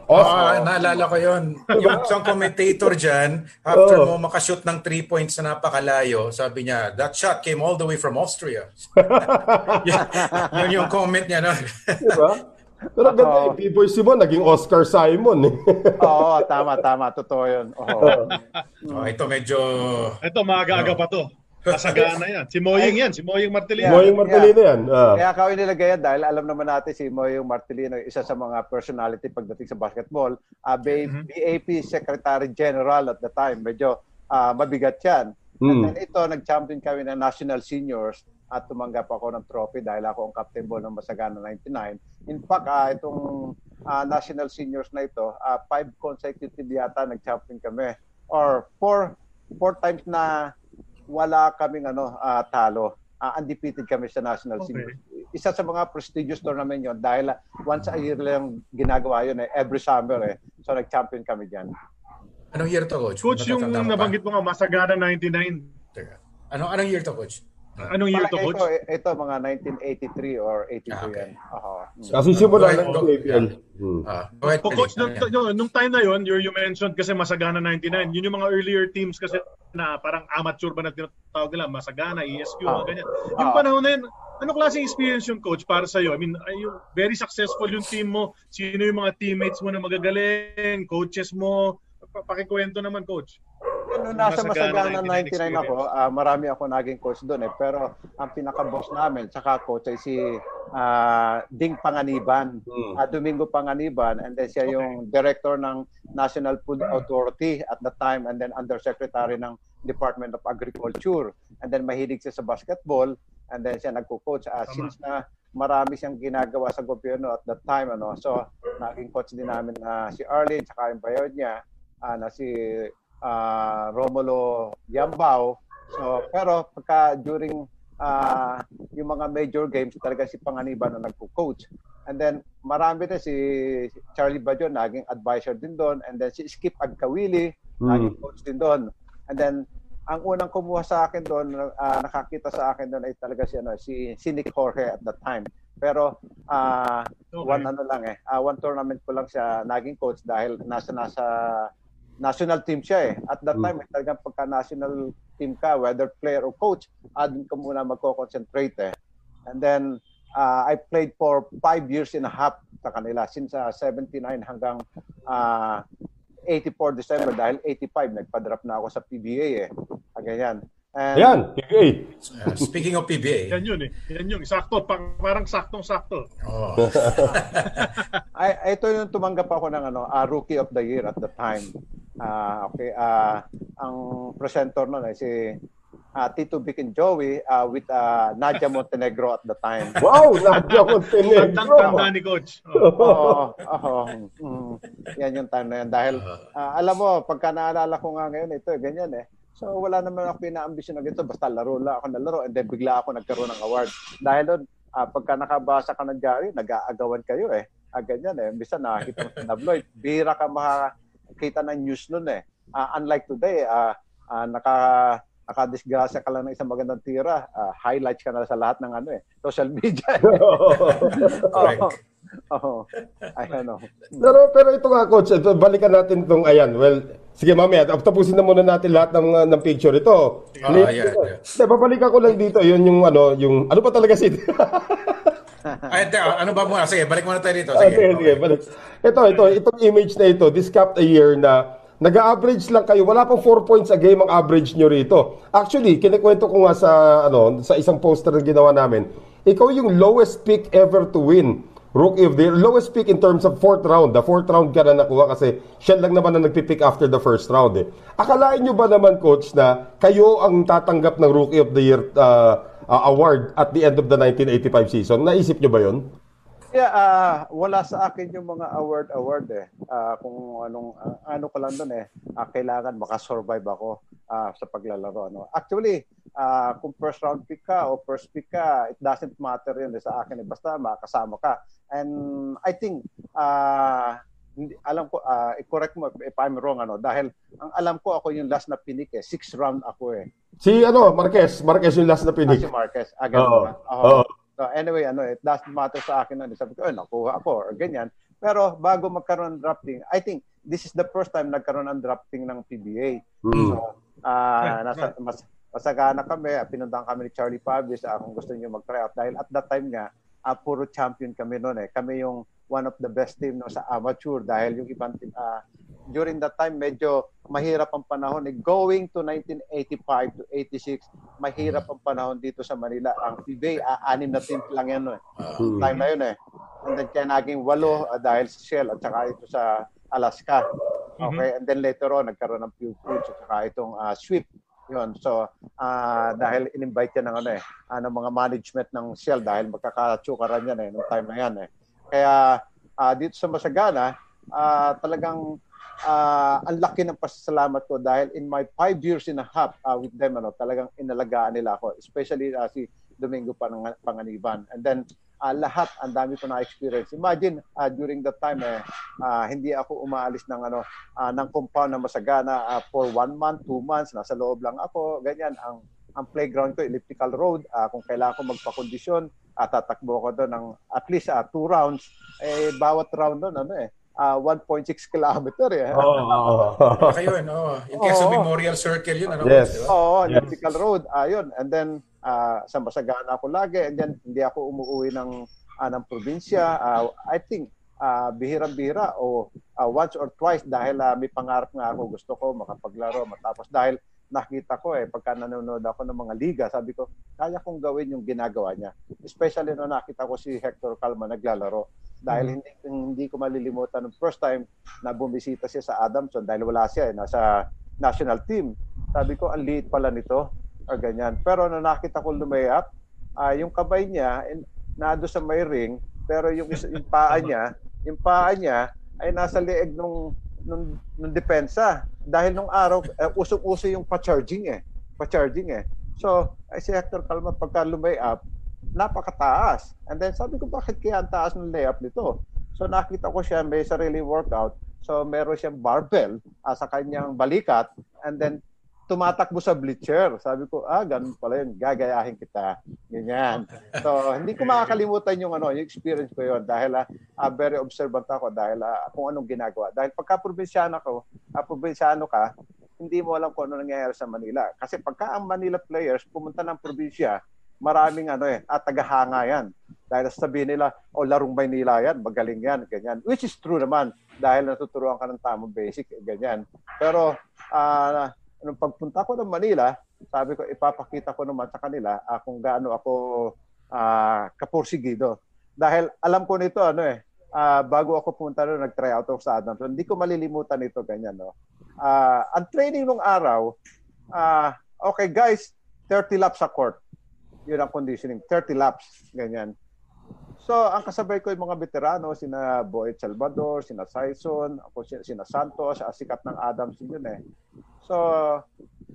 Naalala ko yun. Yung isang commentator dyan, after mo makashoot ng 3 points na napakalayo, sabi niya, that shot came all the way from Austria. Yun yung comment niya, no? Di ba? Pero ganda yung B-boy Simon, naging Oscar Simon. Tama. Totoo yun. Ito medyo... Ito, maaga-aga pa to. Masagana yan. Si Moying yan. Si Moying Martilino. Moying Martilino yan. Kaya kawin nilagay yan dahil alam naman natin si Moying Martilino, isa sa mga personality pagdating sa basketball. BAP Secretary General at the time. Medyo mabigat yan. And then ito, nag-champion kami ng National Seniors. At tumanggap ako ng trophy dahil ako ang captain ball ng Masagana 99. In fact, itong national seniors na ito, 5 consecutive yata nag-champion kami. Or 4 times na wala kaming talo. Undefeated kami sa national seniors. Isa sa mga prestigious tournament yon dahil once a year lang ginagawa yun eh, every summer eh. So nag-champion kami dyan. Anong year to, Coach? Coach, yung nabanggit mo nga, Masagana 99. Teka. Anong year to, Coach? Anong year to, Coach? Ito mga 1983 or 83. Kasi simula lang ng ABL. Coach, nung time na yun, you mentioned kasi Masagana 99. Yun yung mga earlier teams kasi na parang amateur ba na tinatawag nila. Masagana, ESQ, mga ganyan. Yung panahon na yun, Ano klaseng experience yung coach para sa'yo? I mean, very successful yung team mo. Sino yung mga teammates mo na magagaling? Coaches mo? Pakikwento naman, coach. Noong nasa Masagana 99 ako, marami ako naging coach doon eh. Pero ang pinaka-boss namin, tsaka coach ay si Ding Panganiban. Domingo Panganiban. And then siya yung director ng National Food Authority at the time. And then undersecretary ng Department of Agriculture. And then mahilig siya sa basketball. And then siya nagko-coach since na marami siyang ginagawa sa gobyerno at that time, ano. So naging coach din namin si Arlene, tsaka yung bayod niya na si Romulo Yambao. So pero pagka during yung mga major games talaga si Panganiban ang nagko-coach. And then marami din si Charlie Bajon, naging advisor din doon. And then si Skip Agkawili, naging coach din doon. And then ang unang kumuha sa akin doon, nakakita sa akin doon ay talaga si si Nick Jorge at that time. Pero one tournament ko lang siya naging coach dahil nasa national team siya eh. At that time, talagang pagka national team ka, whether player or coach, doon ka muna magko-concentrate eh. And then I played for 5.5 years sa kanila since 79 hanggang 84 December dahil 85 nagpa-drop na ako sa PBA eh. Ganyan. Ayan, PBA. Speaking of PBA. Yan yun eh. Yan yung sakto, parang saktong-sakto. Oh. Ito yung tumanggap ako ng Rookie of the Year at the time. Ang presenter noon ay si Tito Bikin Joey with Nadia Montenegro at the time. Wow, Nadia Montenegro. Tanda ni coach. Yan yung time na yan dahil alam mo, pagka naalala ko nga ngayon ito, ganyan eh. So wala naman ako pinaambisyon na ganito, basta laro lang ako na laro and then bigla ako nagkaroon ng award. Dahil doon, pagka nakabasa ka ng diary, nag-aagawan kayo eh. Ganyan eh, bisa nakakita mo sa tabloid, bihira ka makakita ng news noon eh. Unlike today, nakadisgrasya ka lang ng isang magandang tira, highlights ka na sa lahat ng social media. I don't know. Pero ito nga, coach, balikan natin itong ayan. Well, sige mamaya, tapusin na muna natin lahat ng picture ito. Babalikan ko lang dito, yun yung ano pa talaga si Ay, ano ba muna? Sige, balik muna tayo dito. Sige, balik. Itong image na ito, this capped a year na nag-average lang kayo. Wala pang 4 points a game ang average nyo rito. Actually, kinikwento ko nga sa isang poster na ginawa namin. Ikaw yung lowest pick ever to win Rookie of the Year. Lowest pick in terms of 4th round. The 4th round ka na nakuha kasi siya lang naman na nagpipick after the 1st round eh. Akalain nyo ba naman, coach, na kayo ang tatanggap ng Rookie of the Year award at the end of the 1985 season? Naisip nyo ba yun? Yeah, wala sa akin yung mga award eh. Kung ano ko lang doon eh, kailangan makasurvive ako sa paglalaro. Actually, kung first round pick ka o first pick ka, it doesn't matter yun sa akin eh. Basta makasama ka. And I think, alam ko, i-correct mo if I'm wrong, dahil ang alam ko ako yung last na pinik eh. 6th round ako eh. Si Marquez yung last na pinik. Si Marquez, So anyway, it doesn't matter sa akin sabi ko, nakuha ako, or ganyan. Pero bago magkaroon ng drafting, I think this is the first time nagkaroon ng drafting ng PBA. So, masagana kami, pinuntahan kami ni Charlie Pavis kung gusto niyo mag-tryout. Dahil at that time nga, puro champion kami noon eh. Kami yung one of the best team sa amateur dahil yung ibang team, during that time, medyo mahirap ang panahon. Going to 1985 to 86, mahirap ang panahon dito sa Manila. Ang PBA, 6 na team lang yan. Time na yun eh. And then kaya naging 8 dahil sa Shell at saka ito sa Alaska. Okay, and then later on, nagkaroon ng Pew Fruits at saka itong sweep. Yun. So, dahil in-invite yan ng mga management ng Shell dahil magkakatsukaran yan eh, noong time na yan eh. Kaya dito sa Masagana, talagang ang laki ng pasasalamat ko dahil in my 5.5 years with them, talagang inalagaan nila ako, especially si Domingo Panganiban. And then lahat, ang dami ko na-experience. Imagine, during that time, hindi ako umaalis ng compound ng Masagana for 1 month, 2 months, nasa loob lang ako, ganyan. Ang playground ko, elliptical road, kung kailangan ko magpakondisyon, tatakbo ako doon ng at least 2 rounds, eh, bawat round doon, 1.6 kilometer eh. Kayo, yung Quezon Memorial Circle yun. Yes. Elliptical road. Ayun. And then, sa Masagana ako lagi, and then hindi ako umuwi ng probinsya. I think bihira-bihira o once or twice dahil may pangarap nga ako, gusto ko makapaglaro. Matapos dahil nakita ko pagka nanonood ako ng mga liga, sabi ko, kaya kong gawin yung ginagawa niya. Especially no nakita ko si Hector Calma naglalaro. Dahil hindi ko malilimutan ng first time na bumisita siya sa Adamson dahil wala siya, nasa national team. Sabi ko, ang liit pala nito. O ganyan. Pero nung nakita ko lumayap, yung kamay niya nado sa may ring, pero yung paa niya ay nasa leeg nung depensa. Dahil nung araw, usok-uso yung pa-charging. So, si Hector Calma pagka lumayap, napakataas. And then sabi ko, bakit kaya ang taas ng layup nito? So nakita ko siya, may sarili workout. So meron siyang barbell sa kanyang balikat. And then tumatakbo sa bleacher. Sabi ko, ganun pala yun. Gagayahin kita. Ganyan. So, hindi ko makakalimutan yung experience ko yun dahil very observant ako dahil kung anong ginagawa. Dahil pagka probinsyano ka, hindi mo alam kung ano nangyayari sa Manila. Kasi pagka ang Manila players pumunta ng probinsya, maraming tagahanga yan. Dahil sabihin nila, larong Maynila yan, magaling yan, ganyan. Which is true naman dahil natuturuan ka ng tamang basic, ganyan. Pero, nung pagpunta ko ng Manila, sabi ko, ipapakita ko naman sa kanila kung gaano ako kapursigido. Dahil alam ko nito, bago ako pumunta doon, nag-try out of sa Adams. So, hindi ko malilimutan ito, ganyan. No? Ang training nung araw, okay guys, 30 laps sa court. Yun ang conditioning, 30 laps, ganyan. So, ang kasabay ko yung mga veterano, sina Boyd Salvador, sina Sison, ako sina Santos, sikat ng Adams yun So,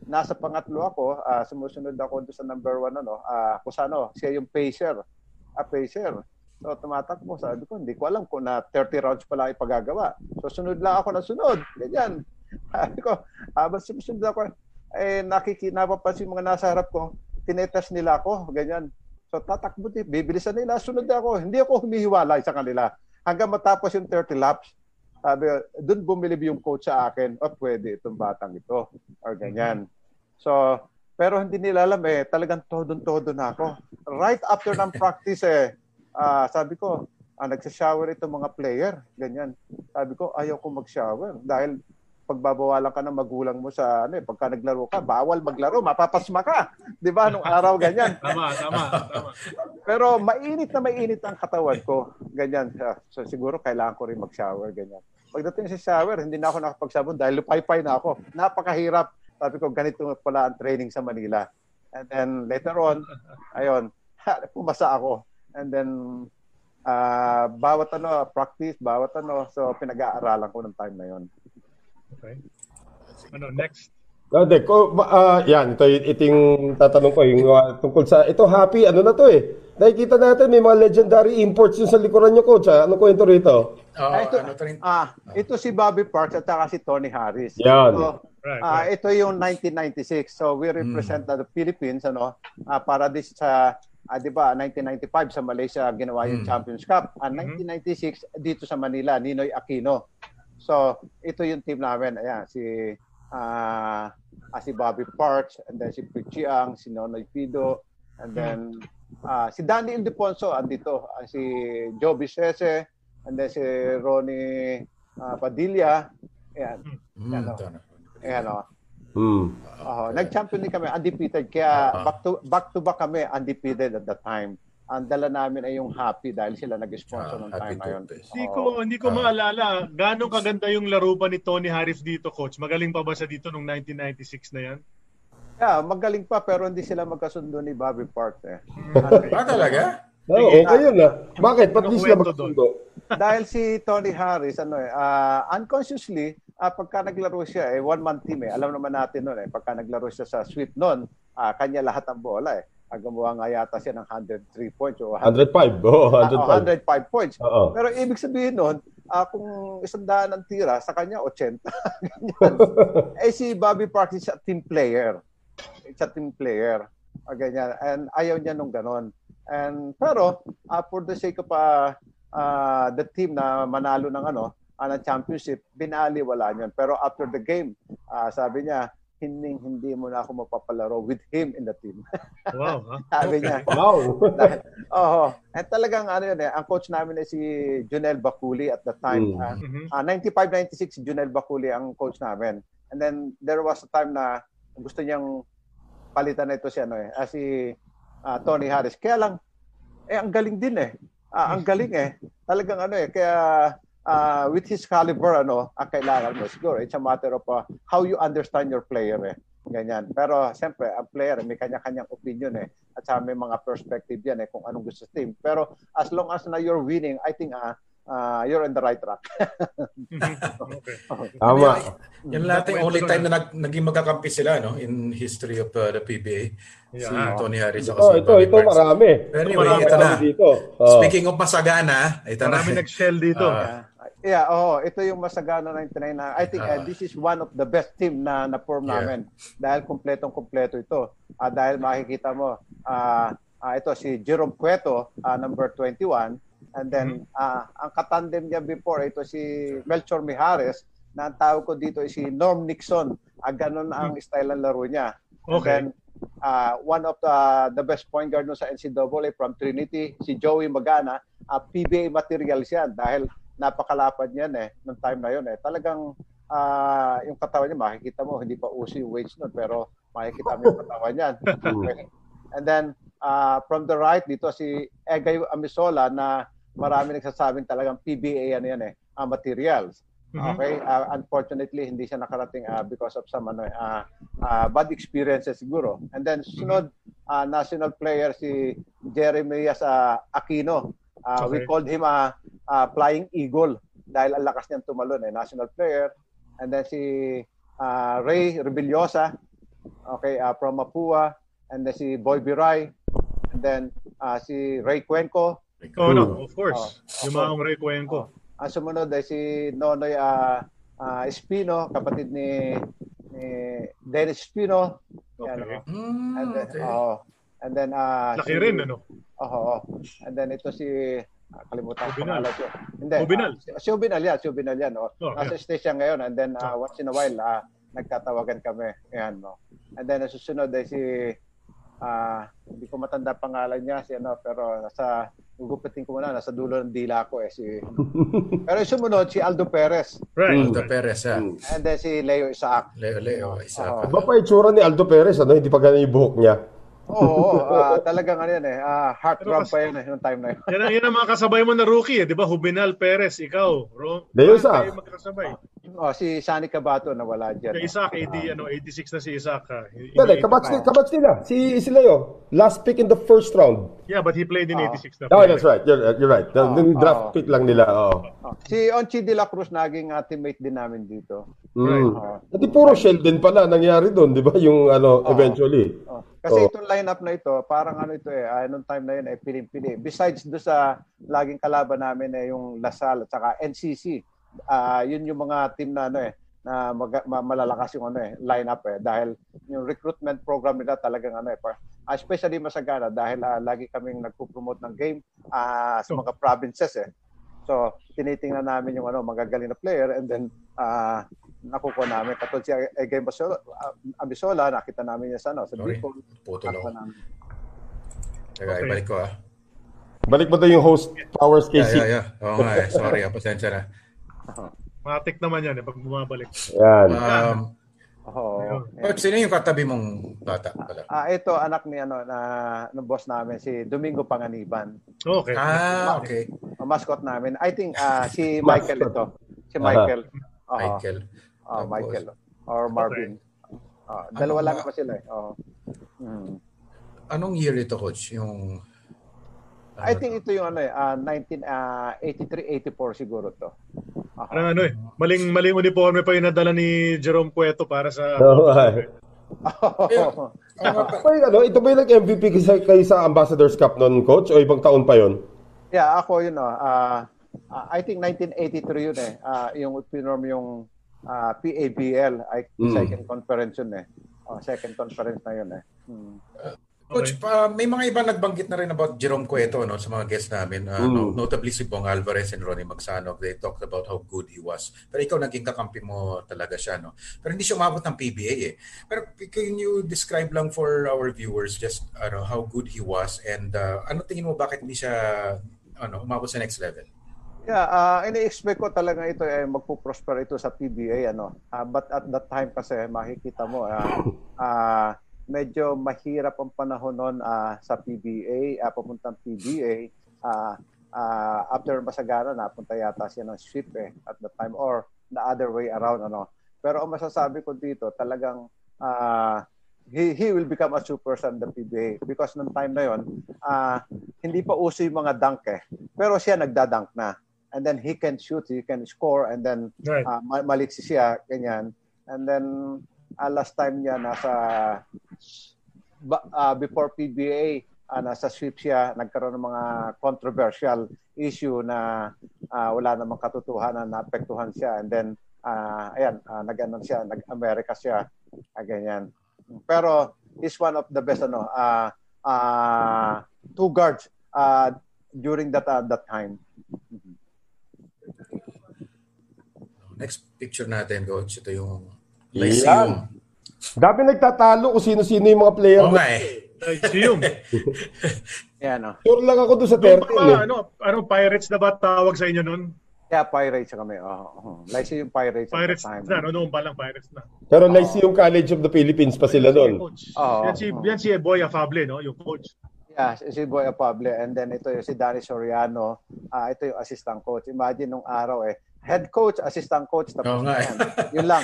nasa pangatlo ako, sumusunod ako doon sa number 1, Cusano, siya yung pacer. Pacer. So, tumatakbo, sabi ko, hindi ko alam kung na 30 rounds pala ipagagawa. So, sunod lang ako na sunod, ganyan. Sabi ko, habang sumusunod ako, napapansin mga nasa harap ko, tinetest nila ako, ganyan. So tatakbo din, bibilisan nila, sunod ako. Hindi ako humihiwalay sa kanila. Hanggang matapos yung 30 laps, sabi, doon bumilib yung coach sa akin, pwede itong batang ito, or ganyan. So, pero hindi nila alam talagang todong-todo na ako. Right after ng practice sabi ko, nagsashower itong mga player, ganyan. Sabi ko, ayaw ko mag-shower dahil pagbabawalan ka ng magulang mo sa pagka naglaro ka, bawal maglaro, mapapasma ka. 'Di ba nung araw ganyan? Tama. Pero mainit ang katawan ko, ganyan. So siguro kailangan ko rin mag-shower ganyan. Pagdating sa shower, hindi na ako nakapagsabon dahil lupay-pay na ako. Napakahirap. Sabi ko ganito pala ang training sa Manila. And then later on, ayun, pumasa ako. And then bawat practice, bawat so pinag-aaralan ko ng time na 'yon. Okay. Next. Dante, yan, ito yung tatanong ko, yung tungkol sa, ito happy, nakikita natin, may mga legendary imports yung sa likuran nyo, coach, Anong kwento rito? Ito si Bobby Parks at saka si Tony Harris. Yan. So, ito yung 1996, so we represent the Philippines, para this sa, di ba, 1995 sa Malaysia, ginawa yung Champions Cup, 1996 dito sa Manila, Ninoy Aquino. So, ito yung team namin. Ayan, si Bobby Parks, and then si Pichi Ang, si Nonoy Pido, and then si Danny Ildefonso andito, si Joe Vicese, and then si Ronnie Padilla. Ayan. Nag-champion din kami, undefeated. Kaya back-to-back kami, undefeated at that time. Ang dala namin ay yung happy dahil sila nag-sponsor ng time na yun. Hindi ko maalala, gano'ng kaganda yung laro ba ni Tony Harris dito, coach? Magaling pa ba siya dito nung 1996 na yan? Yeah, magaling pa pero hindi sila magkasundo ni Bobby Park. Ba talaga? Okay yun na. Bakit? Ba't hindi sila magkasundo? Dahil si Tony Harris, unconsciously, pagka naglaro siya, one-man team. Alam naman natin nun, pagka naglaro siya sa sweep nun, kanya lahat ang bola Gumawa nga yata siya ng 103 points o 105. 105 points. Uh-oh. Pero ibig sabihin nun, kung 100 ang tira, sa kanya 80. Si Bobby Parks is a team player. It's a team player. Ganyan. And ayaw niya nung ganon. Pero for the sake of the team na manalo ng championship, binaliwala niyon. Pero after the game, sabi niya, hindi mo na ako mapapalaro with him in the team. Wow. Huh? Sabi niya. Wow. At talagang ano yun eh, ang coach namin ay si Junel Bakuli at the time. 95-96 Junel Bakuli ang coach namin. And then there was a time na gusto niyang palitan na ito si ano eh, si Tony Harris. Kaya lang ang galing din eh. Ang galing eh. Talagang ano eh, kaya with his caliber, ano, ang kailangan mo. Siguro, it's a matter of how you understand your player, eh. Ganyan. Pero, siyempre, ang player, may kanya-kanyang opinion, eh. At sa may mga perspective yan, eh, kung anong gusto sa team. Pero, as long as na you're winning, I think, you're on the right track. Okay. Tama. Yan lahat yung only time na naging magkakampi sila, no? In history of the PBA. Yeah. Si Tony Harris. Oh, ito marami. Anyway, ito na. Speaking of Masagana, ito na. Marami nag-shell dito. Ito yung Masagana 99. I think this is one of the best team na na-form namin. Dahil kompletong-kompleto ito. Dahil makikita mo, ito si Jerome Cueto, number 21. And then, ang katandem niya before, ito si Melchor Mijares, na ang tawag ko dito is si Norm Nixon. Ganun ang style ng laro niya. Okay. And then, one of the best point guard sa NCAA from Trinity, si Joey Magana, PBA materials yan dahil napakalapad niyan eh, ng time na yun eh. Talagang, yung katawan niya, makikita mo, hindi pa uso yung weights nun, pero makikita mo yung katawan niyan. And then, from the right, dito si Egay Amisola na marami nagsasabing talagang PBA ano yan eh, materials. Okay? Unfortunately, hindi siya nakarating because of some bad experiences siguro. And then sunod, national player si Jeremias Aquino. We called him Flying Eagle dahil ang lakas niyang tumalon eh, national player. And then si Ray Rebellosa, okay, from Mapua. And then si Boy Biray. And then si Ray Cuenco. Of course. Yung Ray Cuenco. Ang sumunod ay si Nonoy Espino, kapatid ni Dennis Espino. Okay. And then, and then laki si, rin, ano? And then ito si kalimutan ko na siya. Ubinal. Si Ubinal yan. Si Ubinal yan. Nasa stage siya ngayon. And then once in a while, nagtatawagan kami. Yan, no? And then susunod ay si hindi ko matanda pangalan niya si ano, pero nasa gugupitin ko muna, nasa dulo ng dila ko eh si pero sumunod si Aldo Perez. Right. Aldo Perez. And then si Leo Isaac. Leo Isaac. Ba pa itsura ni Aldo Perez, ano, hindi pa ganun yung buhok niya. Talagang ano yan eh, heartthrob pa yan eh noong time na yun. Yan ang mga kasabay mo na rookie eh, di ba? Juvenal Perez, ikaw, bro. Leo Isaac. Si Sani Cabato na wala diyan. Si Isaac, 86 na si Isaac. Kabatch nila. Si Leo, last pick in the first round. Yeah, but he played in 86 na. Oh, that's right. You're right. Yung draft pick lang nila. Si Onchi De La Cruz naging teammate din namin dito. At puro shell din pala nangyari doon, di ba? Yung eventually. Kasi itong lineup na ito, parang ito eh, noong time na yun, piling-pili. Besides doon sa laging kalaban namin eh, yung Lasal at saka NCC. Yun yung mga team na na malalakas yung lineup eh, dahil yung recruitment program nila talagang especially Masagana dahil lagi kaming nagpo-promote ng game sa mga provinces eh. So tinitingnan namin yung magagaling na player and then nakukuha namin katulad si Egay Amisola, nakita namin niya sa sa Bicol. Okay, balik ko Balik mo to yung host Powers KC. Oo nga eh, sorry, pasensya na. Matik naman yan eh, pag bumabalik. Yan. Sino yung katabi mong bata? Ito, anak ni ng boss namin, si Domingo Panganiban. Okay. Okay. Mascot namin. I think si Michael ito. Si Michael. Michael. Michael. Or Marvin. Dalawa lang pa sila eh. Anong year ito, coach? Yung... I think ito yung 1983-84 siguro to. Parang maling uniforme pa yung nadala ni Jerome Cueto para sa... Ito ba yung MVP kayo sa Ambassador's Cup noon, coach? O ibang taon pa yun? Yeah, ako yun. I think 1983 yun eh. Yung pinorm yung PABL. Second conference yun eh. Second conference na yun eh. Coach, may mga iba nagbanggit na rin about Jerome Cueto, no, sa mga guests namin. Notably si Bong Alvarez and Ronnie Magsanok. They talked about how good he was. Pero ikaw, naging kakampi mo talaga siya. No? Pero hindi siya umabot ng PBA. Eh. Pero can you describe lang for our viewers just how good he was? And ano tingin mo, bakit hindi siya umabot sa next level? Yeah, ini-expect ko talaga ito ay magpo-prosper ito sa PBA. But at that time kasi makikita mo... medyo mahirap ang panahon noon sa PBA, papuntang PBA. After Masagana, napunta yata siya ng SWIP at the time or the other way around. Pero ang masasabi ko dito, talagang he will become a superstar in the PBA because nung time na yon, hindi pa uso yung mga dunk eh. Pero siya nagdadunk na. And then he can shoot, he can score, and then maliksi siya, ganyan. And then last time niya nasa before PBA nasa sweep siya, nagkaroon ng mga controversial issue na wala namang katotohanan, naapektuhan siya, and then nag-ano siya, nag-America siya, ganyan. Pero he's one of the best two guards during that time. Next picture natin, coach, ito yung Lyceum. Dami nagtatalo kung sino-sino yung mga player. Okay. Lyceum. Yan o. Sure lang ako doon sa 13. Pirates na ba tawag sa inyo nun? Yeah, Pirates kami. Lyceum Pirates. Pirates na. Noong pa lang Pirates na. Pero Lyceum College of the Philippines pa sila nun. Yan si Boy Afable, no? Yung coach. Yeah, si Boy Afable. And then ito yung si Danny Soriano. Ito yung assistant coach. Imagine nung araw eh. Head coach, assistant coach, tapos na yan. Yun lang.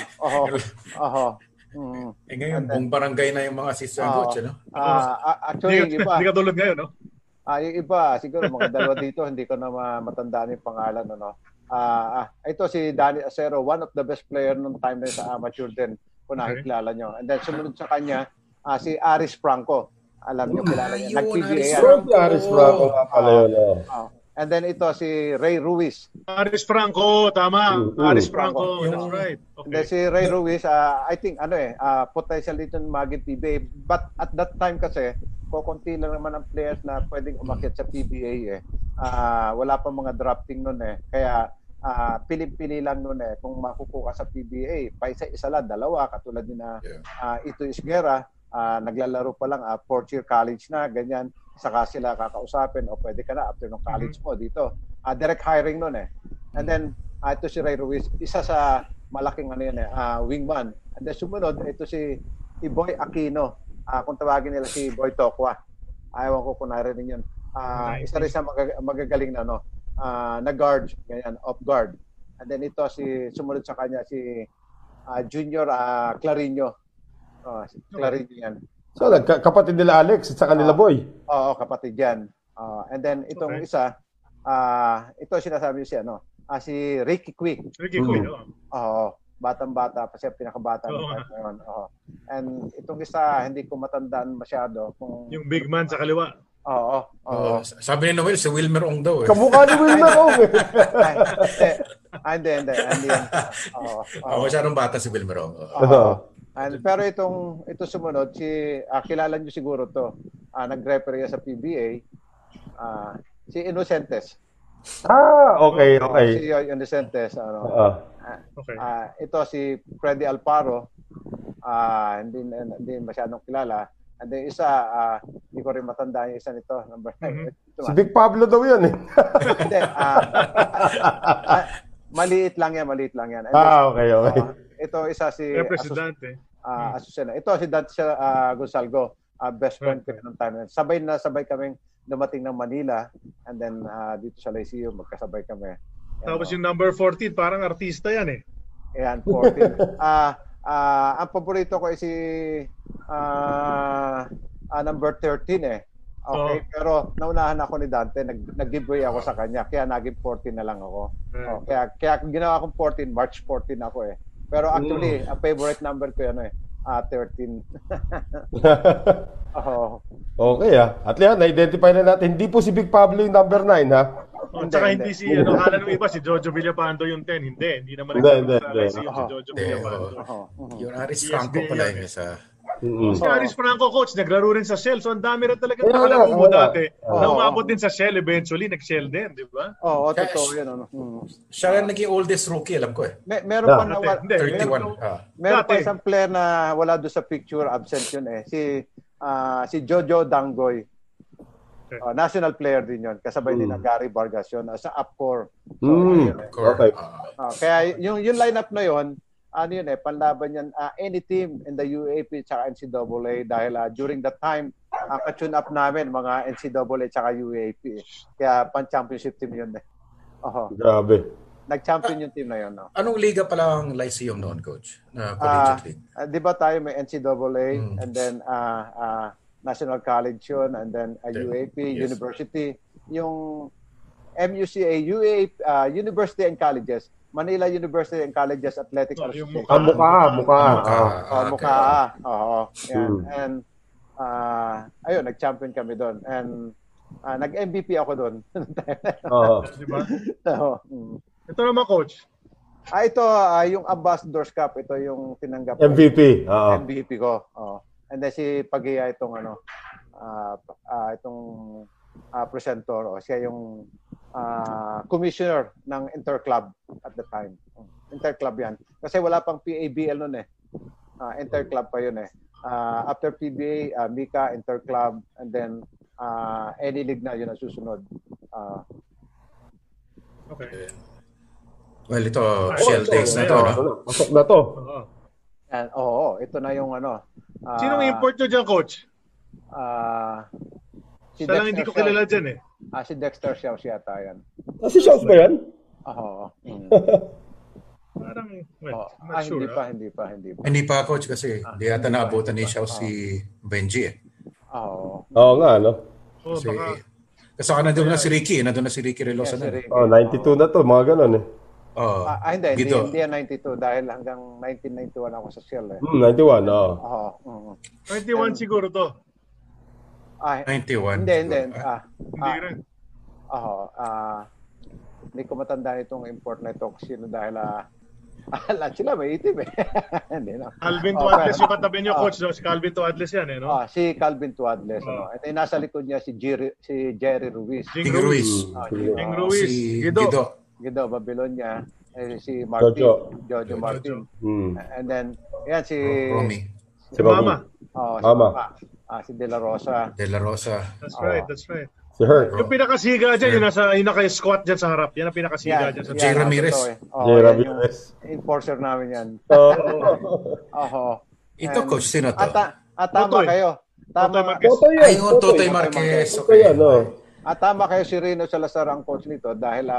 Eh ngayon, buong barangay na yung mga assistant coach, ano? Actually, yung iba. Hindi ka tulad ngayon, no? Yung iba, siguro mga dalawa dito, hindi ko na matandaan yung pangalan, ano? Ito si Danny Acero, one of the best player nung time na sa amateur din, kung nakikilala nyo. And then, sumunod sa kanya, si Aris Franco. Alam nyo, kilala niya. Nag-PBA yan. Aris Franco. And then ito si Ray Ruiz. Aris Franco, tama. Aris Franco, that's right. Okay. And then si Ray Ruiz, I think potential dito ng Maggie PBA. But at that time kasi, kukunti lang naman ang players na pwedeng umakyat sa PBA eh. Wala pa mga drafting noon eh. Kaya pili-pili lang noon eh kung makukuha sa PBA. Pa isa-isa lang, dalawa katulad din na Ito Isguera, naglalaro pa lang, fourth-year college na, ganyan. Saka sila kakausapin o pwede ka na after ng college mo dito. Direct hiring nun eh. And then ito si Ray Ruiz, isa sa malaking wingman. And then sumunod, ito si Boy Aquino. Kung tawagin nila si Boy Tokwa. Ayaw ko kung narinig yun. Isa rin sa magagaling na guard, ganyan, off guard. And then ito si sumunod sa kanya si Junior Clarino. Clarino yan. So, kapatid nila Alex at sa kanila Boy. Oo, kapatid yan. And then, itong isa, ito sinasabi siya, si Ricky Cui. Ricky Cui, batang-bata, kasi pinakabata. And itong isa, hindi ko matandaan masyado. Yung big man sa kaliwa. Oo. Sabi ni Noel, si Wilmer Ong daw eh. Kamukha ni Wilmer Ong eh. Hindi. Masyadong bata si Wilmer Ong. Pero ito sumunod, kilala nyo siguro to, nag-referee sa PBA, si Innocentes. Okay. Si Innocentes. Ito si Freddy Alparo, hindi masyadong kilala. And then isa, hindi ko rin matandaan yung isa nito, number 9. Si Big Pablo daw yun eh. Hindi. Maliit lang yan. Okay. Ito isa si Presidente. Ito si Dante Gonzalgo, best friend ko noong time. Sabay kaming dumating ng Manila and then dito sa Liceo magkasabay kami. Tapos yung number 14, parang artista yan eh. Ayan, 14. Ang paborito ko ay si number 13 eh. Okay, pero naunahan ako ni Dante, nag-giveaway ako sa kanya, kaya naging 14 na lang ako. Kaya ginawa akong 14, March 14 ako eh. Pero actually, ang favorite number ko yan eh, 13. Okay at least na-identify na natin. Hindi po si Big Pablo yung number 9 ha? Tsaka hindi si, kala nung iba, si Jojo Villapando yung 10. Hindi naman nagkaroon sa Lyceum si Jojo Villapando. Yung Aris Franco pala yung isa. Si Aris Franco, coach, naglaro rin sa Shell. So, ang dami rin talaga nakalaro mo dati. Naumabot din sa Shell eventually. Nag-Shell din, di ba? Oo, totoo yun. Siya rin naging oldest rookie, alam ko eh. Meron pa na 31. Meron pa isang player na wala doon sa picture, absent yun eh. Si Jojo Dangoy. National player din yun. Kasabay din ng Gary Vargas yun. Sa up-core. Okay. Kaya yung lineup na yun, ano yun eh, panlaban yan any team in the UAP tsaka NCAA dahil during that time, ka-tune up namin mga NCAA tsaka UAP. Kaya pan-championship team yun eh. Grabe. Nag-champion yung team na yun. No? Anong liga pala ang Lyceum noon, coach? Na collegiate league? Di ba tayo may NCAA and then National College yun, and then UAP, yes. University. Yung MUCA, UAP, University and Colleges. Manila University and Colleges Athletics. Mukha. And, ayun, nag-champion kami doon. And, nag-MVP ako doon. Diba? Ito naman, coach. Ito, yung Ambassador's Cup. Ito yung tinanggap ko. MVP. MVP ko. And then si Pagia itong presenter o siya yung commissioner ng Interclub at the time. Interclub yan. Kasi wala pang PABL noon eh. Interclub pa yun eh. After PBA, Mika, Interclub, and then any league na yun ang susunod. Okay. Well, ito Shell takes na to. Pasok na to. Ito na yung ano. Sinong import nyo dyan, coach? Si Dexter. Hindi ko kilala dyan eh. Si Dexter Xiao siyata yan. Si Xiao ba yan? Oo. Parang, not sure. Hindi pa, coach, kasi hindi yata naabutan ni Xiao si Benji eh. Oo nga, ano? Kasaka nandun na si Ricky. Nandun na si Ricky Relosa na. 92 na to, mga ganon eh. Hindi yan 92 dahil hanggang 1991 ako sa Shell eh. 91, oo. 91 siguro to. 91. Hindi. Hindi rin. Hindi ko matandaan itong import na ito kasi dahil lahat sila may itim eh. Calvin Toadles yung katabi niyo, coach. Si Calvin Toadles yan eh, no? Si Calvin Toadles. Ito yung nasa likod niya si Jerry Ruiz. Jing Ruiz. Guido. Gido Babylonia, si Martin, Jojo Martin. And then yan si Mama. Si Dela Rosa. That's right. Si Hurt. Yung pinakasiga diyan, yung nasa naka-squat diyan sa harap. Yan ang pinakasiga diyan sa Jay Ramirez. Jay Ramirez. Enforcer namin yan. Ito coach sino to? Tama kayo. Ayun, Totoy Marquez. Okay. At tama kayo, si Rino Salazar ang coach nito dahil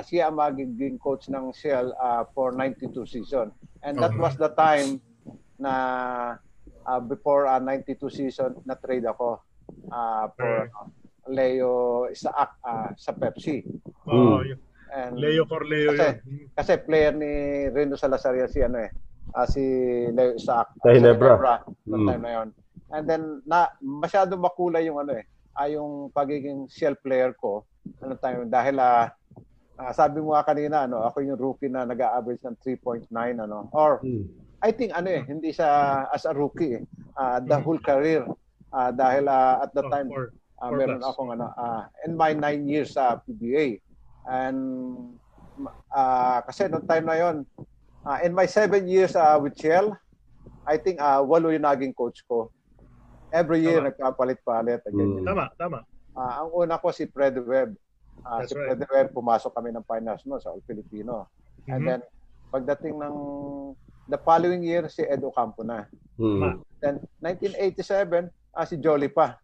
siya magiging coach ng Shell for 92 season. And that was the time na before 92 season na trade ako for Leo sa Pepsi. Leo yun. Kasi player ni Rino Salazar yan si ano eh. Si Leo Isaac. Sa Hinebra. That time na yun. And then masyado makulay yung ano eh. Yung pagiging Shell player ko tayo dahil sabi mo kanina ako yung rookie na nag-average ng 3.9 or I think hindi sa as a rookie the whole career dahil at the time meron akong in my 9 years sa PBA and kasi noong time na yon in my 7 years with Shell I think 8 yung naging coach ko. Every year, nagkapalit-palit. Tama. Ang una ko, si Fred Webb. Si Fred Webb, pumasok kami ng finals sa All-Filipino. And then, pagdating ng the following year, si Ed Ocampo na. Then, 1987, si Jolie pa.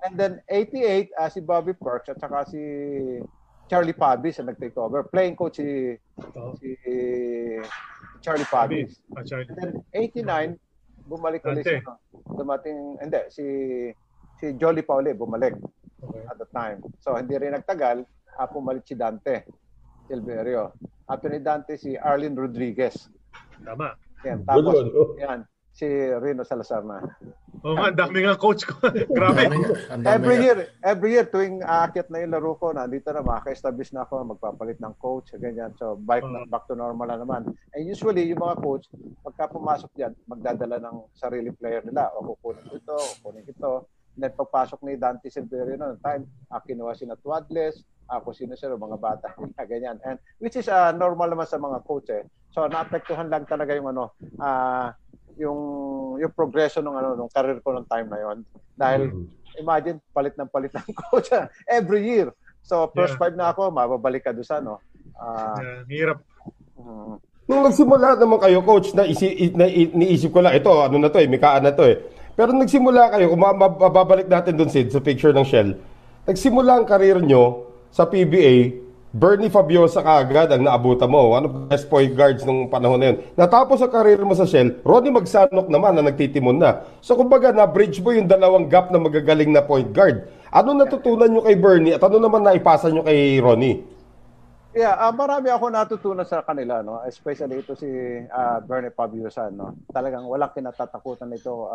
And then, 88, si Bobby Parks at saka si Charlie Pavis na nag-take over. Playing coach si Charlie Pavis. And then, 89, bumalik ulit siya. Dumating, hindi, si Jolly pa ulit bumalik at the time. So, hindi rin nagtagal, pumalit si Dante Silverio. After ni Dante, si Arlene Rodriguez. Tama. Yan, tapos, si Rino Salazar na. Ang dami nga coach ko. Grabe. Every year, tuwing aakyat na yung laro ko, nandito na, maka-establish na ako, magpapalit ng coach, ganyan. So, back to normal na naman. And usually, yung mga coach, pagka pumasok dyan, magdadala ng sarili player nila. O kukunin ito, o kukunin ito. Then pagpasok ni Dante Silverio noong time, kinuha sina Toadles, sino mga bata, ganyan. And which is normal naman sa mga coach eh. So naapektuhan lang talaga yung ano, yung progression ng ano ng career ko noong time na yon. Dahil imagine palit ng coach every year. So first five na ako, mababalik ka doon sa ano. Hirap. Nung nagsimula naman kayo, coach, naisip ko lang, ito, ano na to eh, mikaan na to eh. Pero nagsimula kayo, kung mababalik natin dun, Sid, sa picture ng Shell, nagsimula ang karir nyo sa PBA, Bernie Fabiosa kaagad ang naabutan mo. Ano best point guards nung panahon na yun. Natapos ang karir mo sa Shell, Ronnie Magsanok naman na nagtitimon na. So kumbaga, na-bridge mo yung dalawang gap na magagaling na point guard. Ano natutunan nyo kay Bernie at ano naman naipasa nyo kay Ronnie? Yeah, marami ako natutunan sa kanila, no. Especially ito si Bernie Fabiosa, no. Talagang walang kinatatakutan nito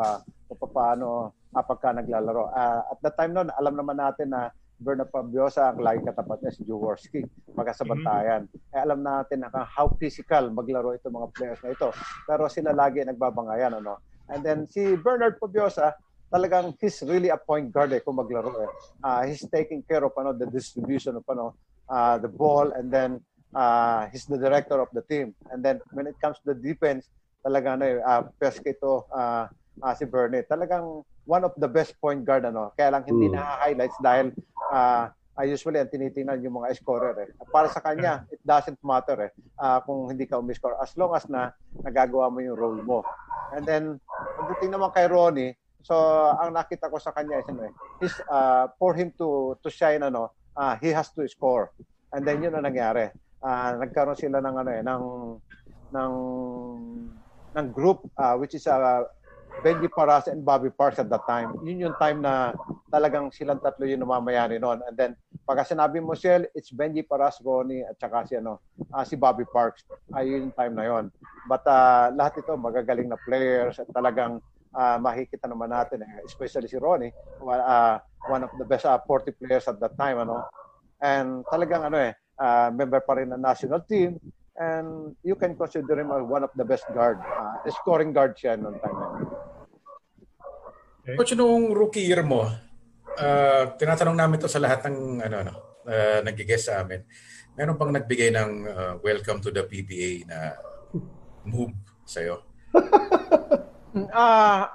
kung paano pagka naglalaro. At that time noon, alam naman natin na Bernie Fabiosa ang laging katapat niya si Jaworski, magkasabantayan. Eh, alam natin na how physical maglaro itong mga players na ito. Pero sila lagi nagbabangayan, ano. And then si Bernard Fabiosa, talagang he's really a point guard eh, kung maglaro eh. He's taking care of ano, the distribution of ano, the ball, and then he's the director of the team. And then when it comes to the defense, talagang peske ito si Bernie. Talagang one of the best point guard. Ano. Kaya lang hindi na-highlights dahil usually ang tinitingnan yung mga scorer. Eh. Para sa kanya, it doesn't matter eh, kung hindi ka umiscore as long as na nagagawa mo yung role mo. And then, pagdating naman kay Ronnie, so ang nakita ko sa kanya is for him to shine ano, he has to score. And then yun ang nangyari. Nagkaroon sila ng ano eh ng group which is Benji Paras and Bobby Parks at that time. Yun yung time na talagang silang tatlo yung namamayari noon. And then pagka sinabi mo Shell, it's Benji Paras, Ronnie at saka si Bobby Parks. Yun yung time na yon. But lahat ito magagaling na players at talagang makikita naman natin especially si Ronnie, one of the best 40 players at that time, ano, and talagang member pa rin ng national team, and you can consider him as one of the best guard, scoring guard siya noong time. Okay. Coach, noong rookie year mo, tinatanong namin to sa lahat ng nag-guest sa amin, meron bang nagbigay ng welcome to the PBA na move sa'yo?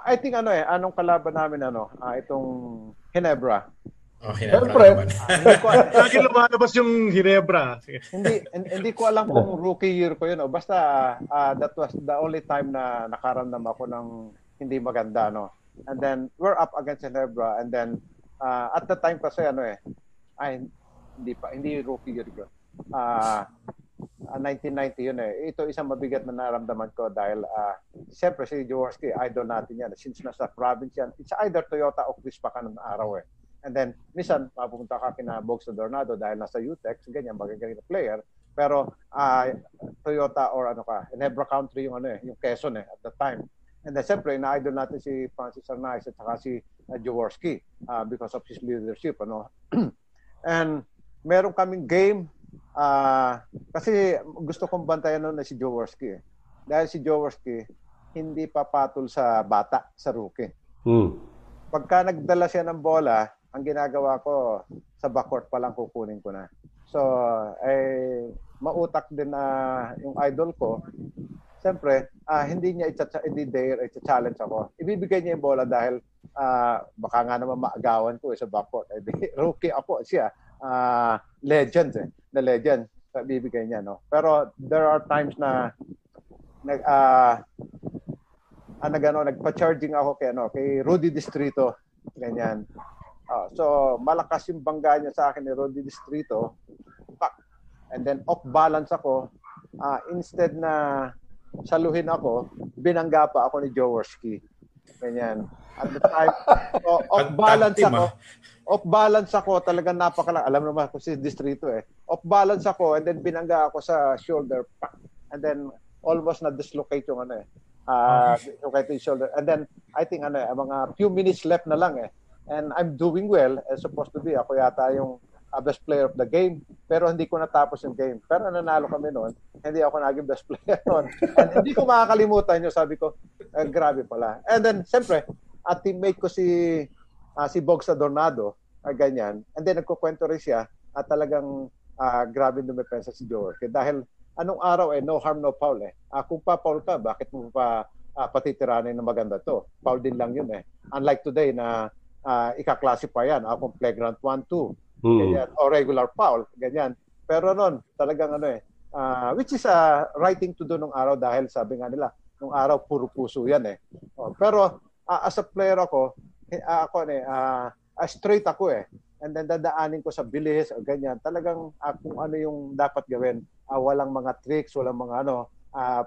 I think anong kalaban namin itong Ginebra. Oh, Ginebra. Lagi lumalabas yung Ginebra. Hindi ko alam kung rookie year ko yun. Basta that was the only time na nakaramdam ako ng hindi maganda. No? And then we're up against Ginebra. And then at the time kasi hindi rookie year ko. 1990 yun eh. Ito isang mabigat na naramdaman ko dahil siyempre si Jaworski, idol natin yan. Since nasa province yan, it's either Toyota o Crispa ka ng araw eh. And then, minsan, mapupunta ka kina Bogs Adornado dahil nasa UTEX, ganyan, magagaling na player. Pero, Toyota or Ginebra Country yung yung Quezon eh, at the time. And then, siyempre, na-idol natin si Francis Arnaiz at saka si Jaworski because of his leadership, ano. And, meron kaming game kasi gusto kong bantayan noon na si Jaworski. Dahil si Jaworski hindi papatol sa bata, sa rookie. Pagka nagdala siya ng bola, ang ginagawa ko sa backcourt pa lang kukunin ko na. So, mautak din yung idol ko. Siyempre, hindi niya i-challenge ako. Ibibigay niya yung bola dahil baka nga naman maagawan ko sa backcourt. Rookie ako siya. Legend eh. The legend, bibigay niya, no? Pero there are times na nagpa-charging ako kay Rudy Distrito, ganyan. So malakas yung bangga niya sa akin ni Rudy Distrito. Pak. And then off balance ako, instead na saluhin ako, binangga pa ako ni Jaworski. Ganyan. At the time, off balance ako, talagang napakalang, alam naman ako si Distrito eh. Off balance ako, and then binangga ako sa shoulder, and then almost na-dislocate yung dislocate yung shoulder. And then, I think mga few minutes left na lang eh. And I'm doing well, supposed to be, ako yata yung best player of the game. Pero hindi ko natapos yung game. Pero nanalo kami noon. Hindi ako naging best player noon. And hindi ko makakalimutan yun. Sabi ko, grabe pala. And then, siyempre, at teammate ko si Bogs Adornado, ganyan. And then, nagkukwento rin siya at talagang grabe dumepensa si Jaworski. Dahil, anong araw no harm, no foul Kung pa-foul ka, bakit mo pa patitiranin na maganda to? Foul din lang yun Unlike today na ika-classify yan. Akong playground 1-2. Ganyan, o regular foul, ganyan. Pero noon, talagang which is right thing to do nung araw dahil sabi nga nila, nung araw puro puso yan Pero as a player ako straight ako And then dadaanin ko sa bilis o ganyan. Talagang kung ano yung dapat gawin. Walang mga tricks, walang mga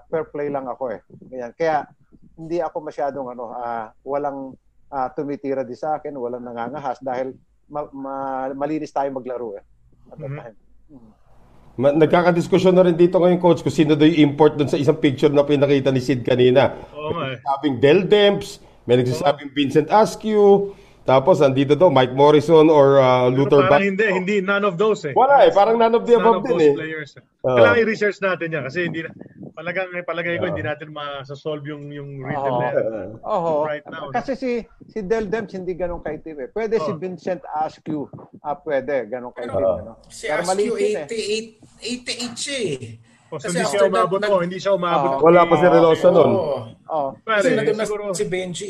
fair play lang ako Ganyan. Kaya hindi ako masyadong walang tumitira di sa akin, walang nangangahas dahil malinis tayo maglaro at that time. Nagkakadiskusyon na rin dito ngayon, coach, kung sino daw yung import doon sa isang picture na pinakita ni Sid kanina. May nagsasabing Del Demps, may nagsasabing Vincent Askew, tapos andito daw Mike Morrison or Luther Bank. Hindi none of those Wala parang none of the above din players. Kailangan i-research natin yan kasi hindi palagay ko hindi natin masasolve yung written right now. Kasi si Del Demps hindi ganun kaitim Pwede si Vincent Askew, pwede ganun kaitim Si Askew 88 siya Kasi hindi siya umabot hindi siya umabot. Wala pa si Relosa noon. Pwede siguro si Benji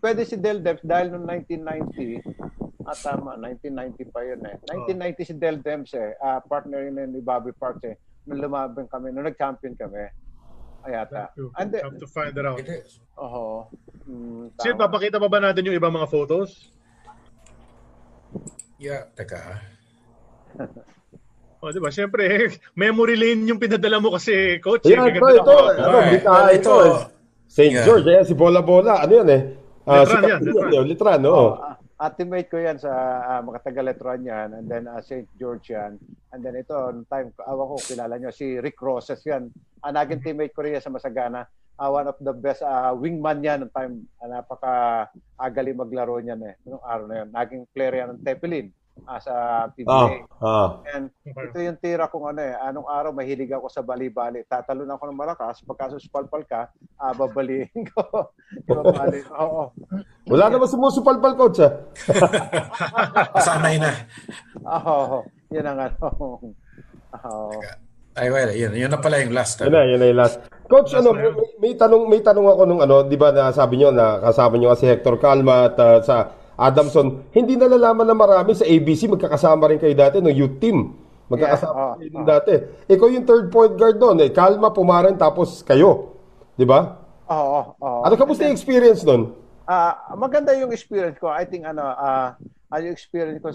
Pwede si Del Demps dahil noong 1990 tama 1990 pa yun 1990 si Del Demps partner yun ni Bobby Parks nung lumabang kami, nung nag-champion kami. Ayata. Have to find it out. Sir, papakita pa ba natin yung ibang mga photos? Yeah, teka. Diba? Siyempre, memory lane yung pinadala mo kasi, coach. Ito. St. George, si Bola Bola. Ano yan Litran, teammate ko yan sa mga taga-Letran yan and then St. George yan and then ito on time awa ko kilala nyo si Rick Roses yan naging teammate ko rin yan sa Masagana one of the best wingman yan on time napaka agali maglaro niyan nung araw na yun naging player yan ng Tepelin sa PBA and ito yung tira kung anong araw mahilig ako sa bali-bali tatalon ako ng malakas pagkasuspalpal ka babalihin ko wala naman sumusupalpal coach sanay na yun ang yun na pala yung last yun na yung last coach may tanong ako nung diba na sabi nyo na kasama nyo kasi Hector Calma at sa Adamson, hindi nalalaman na marami sa ABC, magkakasama rin kayo dati ng youth team. Magkakasama rin dati. Ikaw yung third point guard doon. Calma, Pumaran, tapos kayo. Diba? Oo. Ano kamusta yung experience doon? Maganda yung experience ko. I think yung experience ko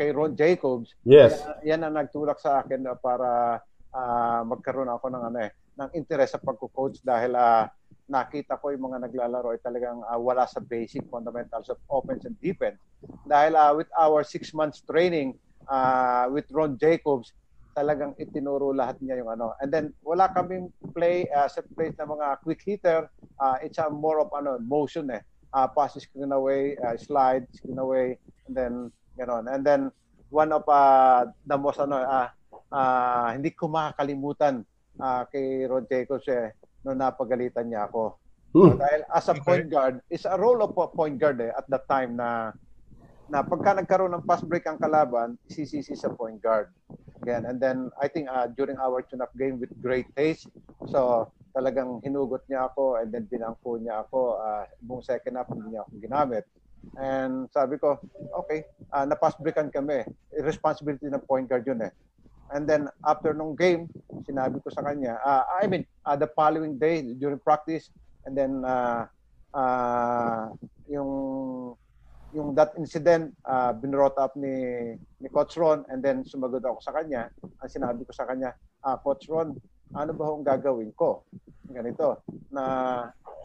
kay Ron Jacobs. Yes. Yan ang nagtulak sa akin para magkaroon ako ng interest sa pagko-coach dahil nakita ko yung mga naglalaro ay talagang wala sa basic fundamentals of offense and defense. Dahil with our 6 months training with Ron Jacobs, talagang itinuro lahat niya yung And then, wala kaming set plays na mga quick hitter. It's more of motion passes, screen away, slide, screen away, and then, And then, one of the most, hindi ko makakalimutan kay Ron Jacobs noong napagalitan niya ako. Dahil as a point guard, it's a role of point guard at that time na pagka nagkaroon ng pass break ang kalaban, isisisi sa point guard. Again, and then, I think during our tune-up game with great taste, so talagang hinugot niya ako and then binangko niya ako. Buong second half, hindi niya ako ginamit. And sabi ko, okay, na-pass breakan kami. Responsibility ng point guard yun And then, after nung game, sinabi ko sa kanya, the following day, during practice, and then, yung that incident, binrot up ni Coach Ron, and then sumagot ako sa kanya, ang sinabi ko sa kanya, Coach Ron, ano ba ang gagawin ko? Ganito, na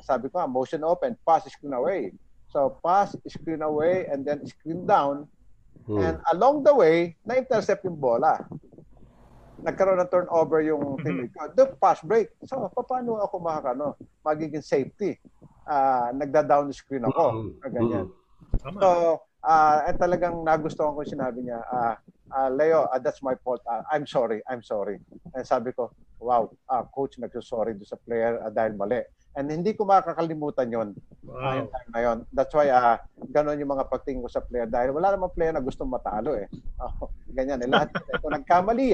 sabi ko, motion open, pass, screen away. So, pass, screen away, and then screen down, and along the way, na-intercept yung bola. Nagkaroon ng turnover yung team ko. The pass break. So, paano ako magiging safety? Nagda-down screen ako. Ganyan. So, at talagang nagustuhan ko sinabi niya, Leo, that's my fault. I'm sorry. I'm sorry. And sabi ko, wow, coach, nagsusorry doon sa player dahil mali. And hindi ko makakalimutan yon. Wow. Ngayon. That's why gano'n yung mga pagtingin ko sa player dahil wala namang player na gustong matalo eh. Oh, ganyan eh. Lahat eh. Kung nagkamali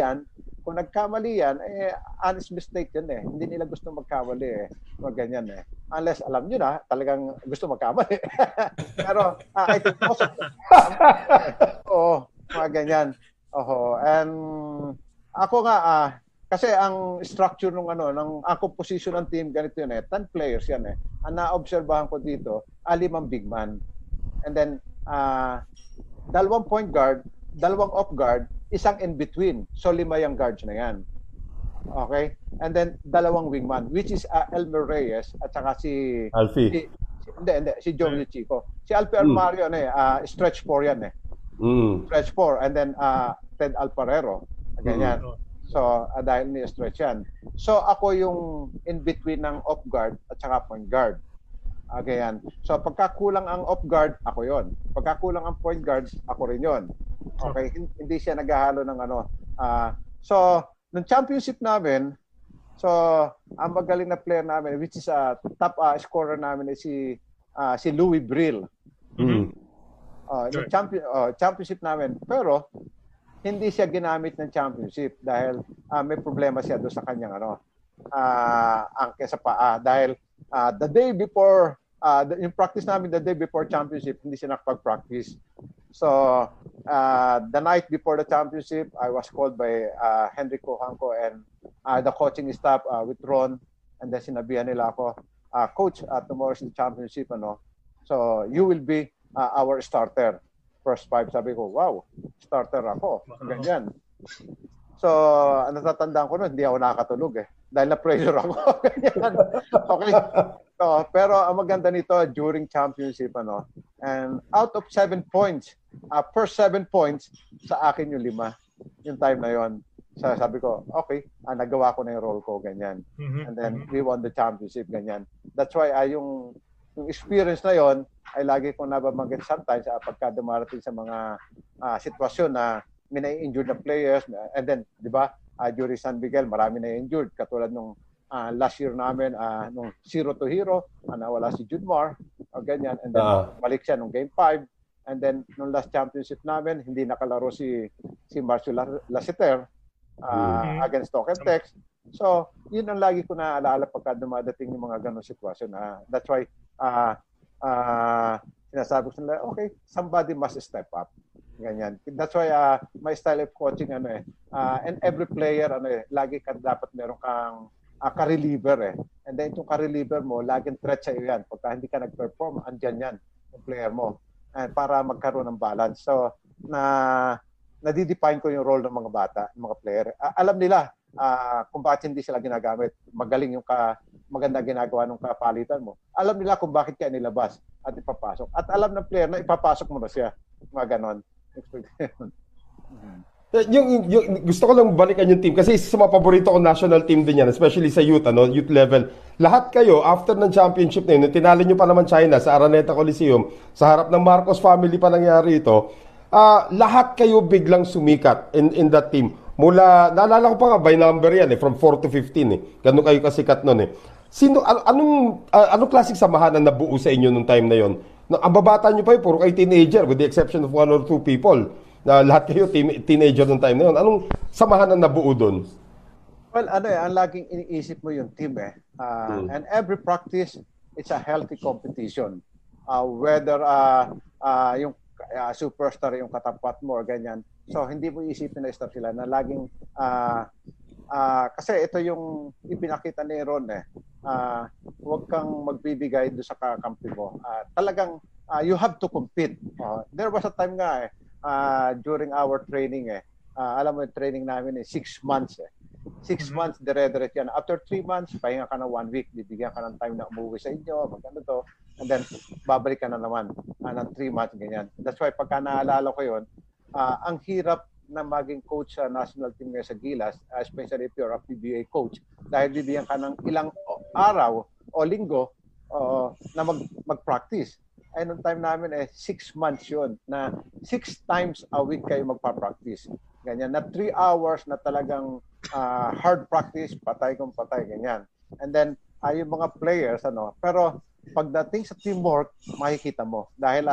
yan, eh, honest mistake yun eh. Hindi nila gusto magkamali eh. Mga ganyan eh. Unless, alam nyo na, talagang gusto magkamali. Pero, I think most of them. Oo, mga ganyan. Oo. And, ako nga, kasi ang structure ng ano, ng composition ng team, ganito yun eh. 10 players yan eh. Ang na-observahan ko dito, 5 big man. And then, 2 point guard, 2 off guard, 1 in between. So 5 yung guards na yan. Okay? And then 2 wingman which is Elmer Reyes at saka si Alfie. Si Joey Chico. Si Alfie Armario na stretch 4 yan eh. Stretch 4 and then Ted Alparero. Ganyan. So dahil ni stretch yan. So ako yung in between ng off guard at saka point guard. Okay yan. So pagkakulang ang off guard, ako yon. Pagkakulang ang point guard, ako rin yon. Okay, hindi siya naghahalo ng ano. So, nung championship namin, so ang magaling na player namin which is a top scorer namin is si Louis Brill. Mm-hmm. Sure. Championship namin, pero hindi siya ginamit ng championship dahil may problema siya doon sa kanyang ano, angke sa paa dahil the day before yung practice namin the day before championship hindi siya nakapag-practice. So the night before the championship I was called by Henry Cojanco and the coaching staff with Ron and then sinabihan nila ako, coach, tomorrow is the championship ano. So you will be our starter first 5. Sabi ko, wow, starter ako. Ganyan. So, natatandaan ko noon, hindi ako nakakatulog eh. Dahil na-pressure ako. Okay. So, pero ang maganda nito, during championship, ano, and out of 7 points, first 7 points, sa akin yung 5. Yung time na yon. So, sabi ko, okay, nagawa ko na yung role ko, ganyan. And then, we won the championship, ganyan. That's why, yung experience na yon ay lagi kong nababanggit sometimes pagka dumarating sa mga sitwasyon na may na-injured na players and then, di ba, during San Miguel, marami na-injured. Katulad nung last year namin, nung 0-0, nawala si Judmar, o ganyan. And then, balik siya nung Game 5. And then, nung last championship namin, hindi nakalaro si Marcio Laceter against Tokentex. So, yun ang lagi ko naalaala pagka dumadating yung mga ganong sitwasyon. That's why, sinasabi ko sila, okay, somebody must step up. Ganyan. That's why my style of coaching ano eh and every player ano eh lagi ka dapat meron kang ka-reliever eh. And then itong ka-reliever mo laging threat sa iyo yan. Pagka hindi ka nag-perform andyan yan yung player mo and para magkaroon ng balance. So nadidefine ko yung role ng mga bata, ng mga player. Alam nila kung bakit hindi sila ginagamit. Magaling yung maganda ginagawa ng kapalitan mo. Alam nila kung bakit kaya nilabas at ipapasok. At alam ng player na ipapasok mo na siya. Mga ganon. yung gusto ko lang balikan yung team kasi isa sa mga paborito ko national team din yan especially sa youth ano youth level lahat kayo after ng championship na yun tinalo nyo pa naman China sa Araneta Coliseum sa harap ng Marcos family pa nangyari ito lahat kayo biglang sumikat in that team mula naalala ko pa nga by number yan eh from 4 to 15 eh ganun kayo kasikat nun eh sino anong klaseng samahan na nabuo sa inyo nung time na yon? Ang babata nyo pa yun, puro kayo teenager with the exception of 1 or 2 people. Lahat kayo teenager noong time na yun. Anong samahan na nabuo doon? Well, ang laging iniisip mo yung team eh. And every practice, it's a healthy competition. Whether yung superstar yung katapat mo or ganyan. So, hindi mo isipin na star sila na laging... kasi ito yung ipinakita ni Ron eh. Huwag kang magbibigay doon sa kakampi mo. Talagang you have to compete. There was a time nga eh, during our training eh. Alam mo yung training namin eh, 6 months eh. 6 months, dire-direct yan. After 3 months, pahinga ka na 1 week. Bibigyan ka ng time na umuwi sa inyo. Magkano to. And then, babalik ka na naman ng 3 months. Ganyan. That's why pagka naalala ko yun, ang hirap na maging coach sa national team ngayon sa Gilas, especially if you're a PBA coach, dahil bibigyan ka ng ilang araw o linggo na mag-practice. ay nung time namin eh 6 months yun na 6 times a week kayo magpa-practice. Ganyan na 3 hours na talagang hard practice, patay kung patay, ganyan. And then ay yung mga players ano, pero pagdating sa teamwork, makikita mo. Dahil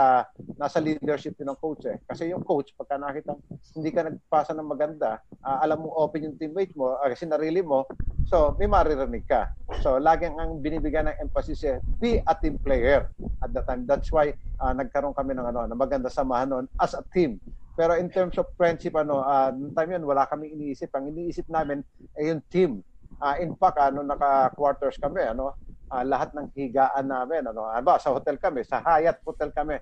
nasa leadership din ng coach eh. Kasi yung coach, pagka nakita hindi ka nagpasa ng maganda, alam mo open yung teammate mo, kasi narili mo, so may maririnig ka. So laging ang binibigyan ng emphasis eh, be a team player at that time. That's why nagkaroon kami ng ano, maganda samahan noon as a team. Pero in terms of friendship, ano, noong time yun, wala kami iniisip. Ang iniisip namin ay yung team. In fact, noong naka-quarters kami, ano, lahat ng higaan namin ano sa hotel kami, sa Hyatt hotel kami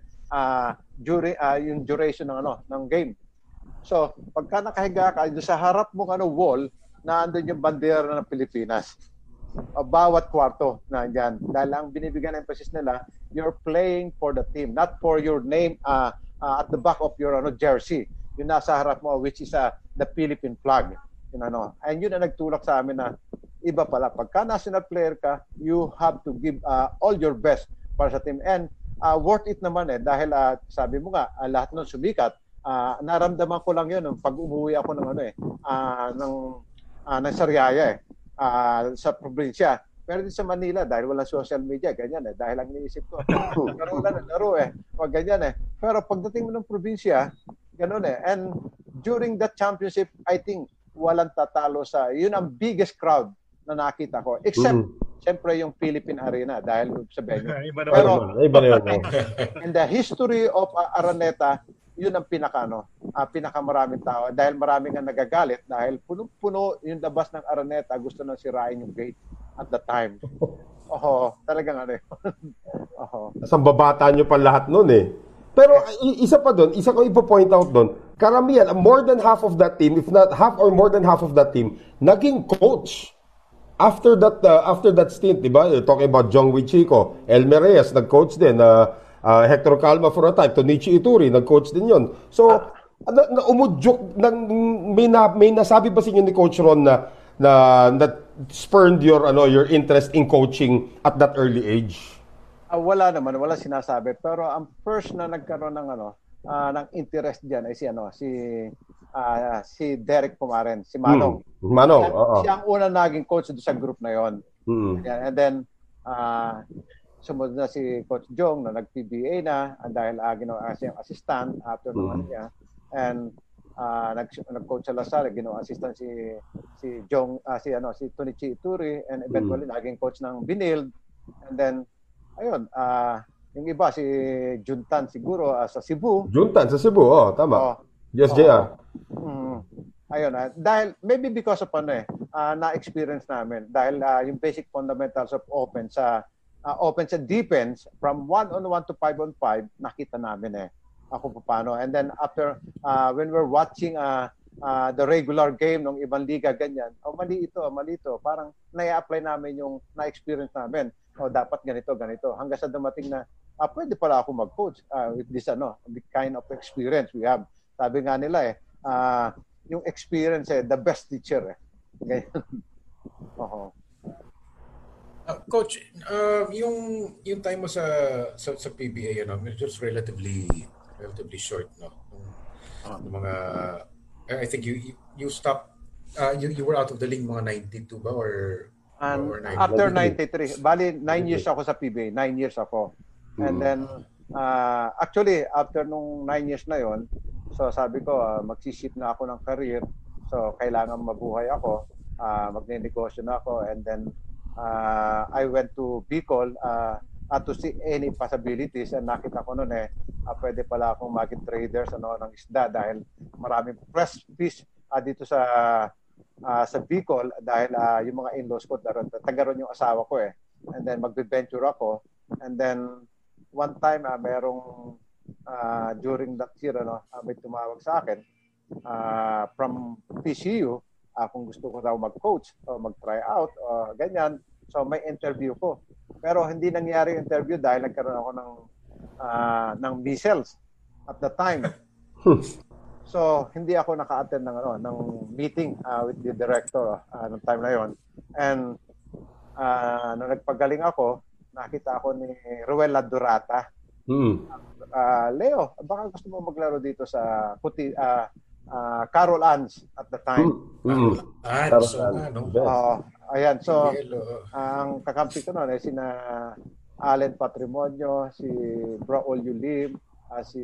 yung duration ng ng game. So pagka nakahiga ka sa harap mong wall na andun yung bandera ng Pilipinas, bawat kwarto na diyan, dahil ang binibigyan ng emphasis nila, you're playing for the team, not for your name at the back of your jersey, yung nasa harap mo, which is the Philippine flag, yun and yun ang nagtulak sa amin na iba pala. Pagka national player ka, you have to give all your best para sa team. And worth it naman eh. Dahil sabi mo nga, lahat nun sumikat. Naramdaman ko lang yun pag umuwi ako ng ng Sariaya eh. Sa probinsya. Pero din sa Manila, dahil walang social media, ganyan eh. Dahil ang iniisip ko, laro lang, laro eh. Pag ganyan eh. Pero pagdating mo ng probinsya, ganun eh. And during that championship, I think, walang tatalo sa, yun ang biggest crowd na nakita ko. Except, siyempre, yung Philippine Arena dahil sa venue. Pero, in the history of Araneta, yun ang pinakamaraming tao. Dahil maraming ang nagagalit dahil punong-puno yung labas ng Araneta, gusto nang sirain yung gate at the time. Oo, talagang ano yun. Asang babata nyo pa lahat nun eh. Pero isa pa doon, isa ko ipo-point out doon, karamihan, more than half of that team, if not half or more than half of that team, naging coach. After that stint, di ba? You're talking about Jong Wichico, Elmer Reyes, nag-coach din. Hector Calma for a time. Tonichi Ituri, nag-coach din yun. So, may nasabi ba sa inyo ni Coach Ron na spurned your interest in coaching at that early age? Wala naman. Wala sinasabi. Pero ang first na nagkaroon ng ng interest diyan ay si Derek Pumaren, si Manong. Manong, oo. Siya ang unang naging coach sa group na yon. And then, sumunod na si Coach Jong na nag-PBA na dahil ginawa siyang assistant after naman niya. And nag-coach sa Lasal, ginawa assistant si Jong, si Tonichi Ituri, and eventually naging coach ng Binild. And then, ayun, yung iba si Juntan siguro sa Cebu. Juntan sa Cebu, oh, tama. Oh. Yes, JR. Ayun, dahil maybe because of na-experience namin dahil yung basic fundamentals of offense and defense from 1-on-1 to 5-on-5 nakita namin ako paano. And then after when we're watching the regular game ng ibang liga ganyan, mali ito, parang na-apply namin yung na-experience namin. O dapat ganito hanggang sa dumating na pwede pala ako mag-coach with this the kind of experience we have. Sabi nga nila yung experience the best teacher. Coach, yung time mo sa PBA just relatively short mga I think you stopped you were out of the league mga 92 ba or 93? After 93, bali 9 years ako sa PBA, 9 years ako. And then actually after nung 9 years na yon, so sabi ko magsiship na ako ng career. So kailangan mabuhay ako. Magne-negosyo na ako, and then I went to Bicol to see any possibilities, and nakita ko noon pwede pala akong market traders ng isda dahil maraming fresh fish dito sa Bicol dahil yung mga in-laws ko taga-ron yung asawa ko and then magbe-venture ako. And then one time merong during that year may tumawag sa akin from PCU kung gusto ko daw mag-coach o mag-try out o ganyan. So may interview ko. Pero hindi nangyari interview dahil nagkaroon ako ng measles at the time. So hindi ako naka-attend ng meeting with the director ng time na yon. And nung nagpagaling ako, nakita ako ni Ruel Durata Leo, baka gusto mo maglaro dito sa puti, Carol Ann's at the time. Ayan, so ang kakampi ko noon ay sina Allen Patrimonio, si Braul Yulim, si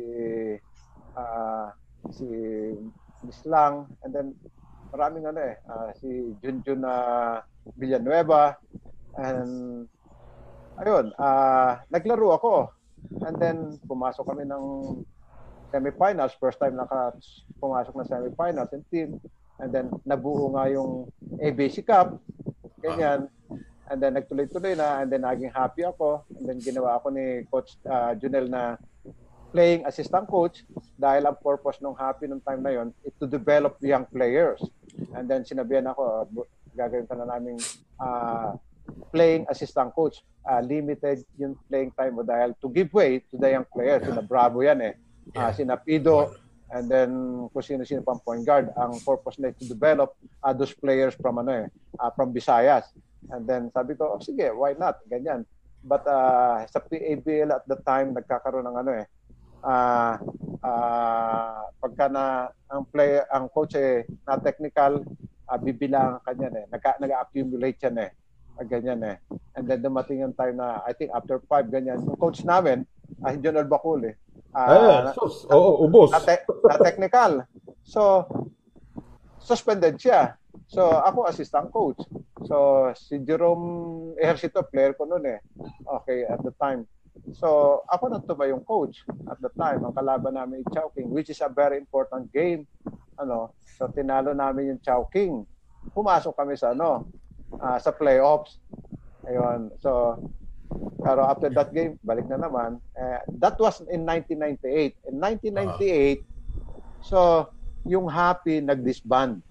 Mislang, and then maraming si Junjun Villanueva, and ayun, naglaro ako. And then pumasok kami ng semifinals, first time pumasok ng semifinals and team, and then nabuo nga yung ABC Cup, ganyan, and then nagtuloy-tuloy na, and then naging happy ako, and then ginawa ako ni Coach Junel na playing assistant coach dahil ang purpose ng happy ng time na yon is to develop young players, and then sinabihan ako, gagawin pa na namin playing assistant coach, limited yung playing time mo dahil to give way to the young players. Sina Bravo yan sina Pido, and then kung sino-sino pang point guard. Ang purpose na to develop those players from Visayas. And then sabi ko, sige, why not? Ganyan. But sa PABL at the time, nagkakaroon ng pagka na ang coach na technical, bibilangan ka niyan nag-accumulate yan ganyan. And then dumating yung time na I think after 5 ganyan, yung coach namin John Albacul ubos na technical, so suspended siya, so ako assistant coach, so si Jerome Ejercito, player ko noon okay at the time, so ako nang tumayo yung coach at the time. Ang kalaban namin yung Chowking, which is a very important game, so tinalo namin yung Chowking, pumasok kami sa playoffs. Ayun. So, pero after that game, balik na naman. That was in 1998. In 1998, so, yung Happy nag-disband.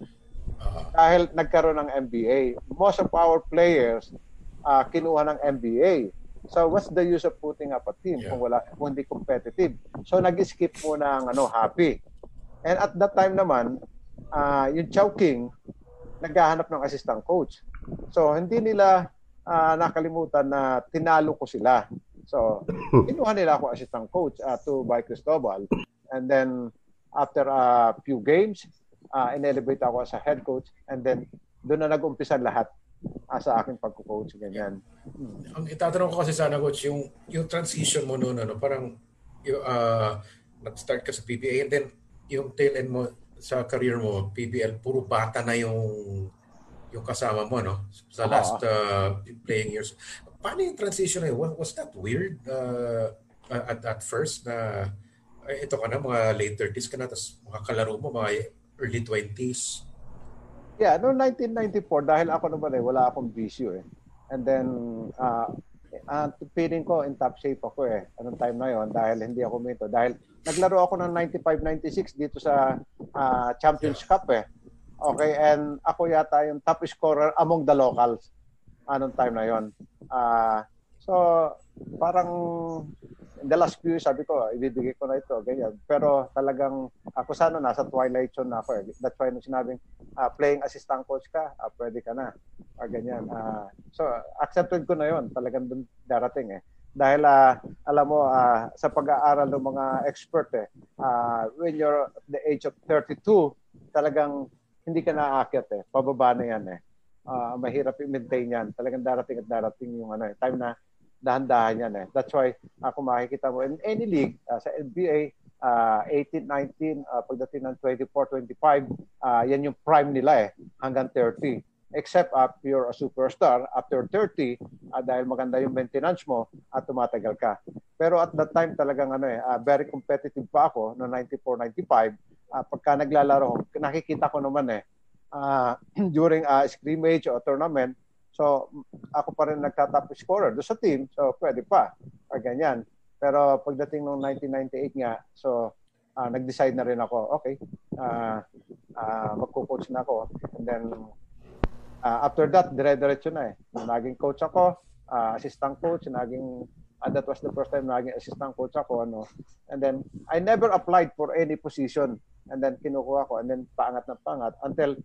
Dahil nagkaroon ng MBA. Most of our players kinuha ng MBA. So, what's the use of putting up a team kung hindi competitive? So, nag-skip muna ng Happy. And at that time naman, yung Chowking, naghahanap ng assistant coach. So, hindi nila nakalimutan na tinalo ko sila. So, kinuha nila ako assistant coach to by Cristobal. And then, after a few games, in-elevate ako as a head coach. And then, doon na nag-umpisa lahat sa aking pagko-coach. Ganyan. Ang itatanong ko kasi sana, coach, yung transition mo noon, parang nag-start ka sa PBA, and then yung tail end mo sa career mo, PBL, puro bata na yung kasama mo, sa last playing years. Paano yung transition na yun? Was that weird at first na ito ka na, mga late 30s ka na, tapos mga kalaro mo, mga early 20s? Yeah, noong 1994, dahil ako naman wala akong bisyo And then, feeling ko in top shape ako anong time na yon, dahil hindi ako minto. Dahil naglaro ako ng 95-96 dito sa Champions Cup Okay, and ako yata yung top scorer among the locals anong time na yon. So, parang in the last few years, sabi ko, ibibigay ko na ito, ganyan. Pero talagang ako sana nasa twilight zone na ako That's why nung sinabing playing assistant coach ka, pwede ka na. O ganyan. So, accepted ko na yon. Talagang dun darating Dahil alam mo sa pag-aaral ng mga expert when you're at the age of 32 talagang hindi ka naakyat pababa na yan mahirap i-maintain yan, talagang darating at darating yung time na dahan-dahan yan That's why kung makikita mo in any league sa NBA 18, 19 pagdating ng 24, 25 yan yung prime nila hanggang 30. Except if you're a superstar, after 30, dahil maganda yung maintenance mo, tumatagal ka. Pero at that time talagang very competitive pa ako no 94-95. Pagka naglalaro, nakikita ko naman during a scrimmage o tournament. So ako pa rin nagtatap scorer doon sa team. So pwede pa. O ganyan. Pero pagdating ng 1998 nga, so nag-decide na rin ako, okay, magko-coach na ako. And then after that, dire-diretso na Naging coach ako, assistant coach, that was the first time naging assistant coach ako. And then, I never applied for any position. And then, kinukuha ko. And then, paangat na paangat. Until,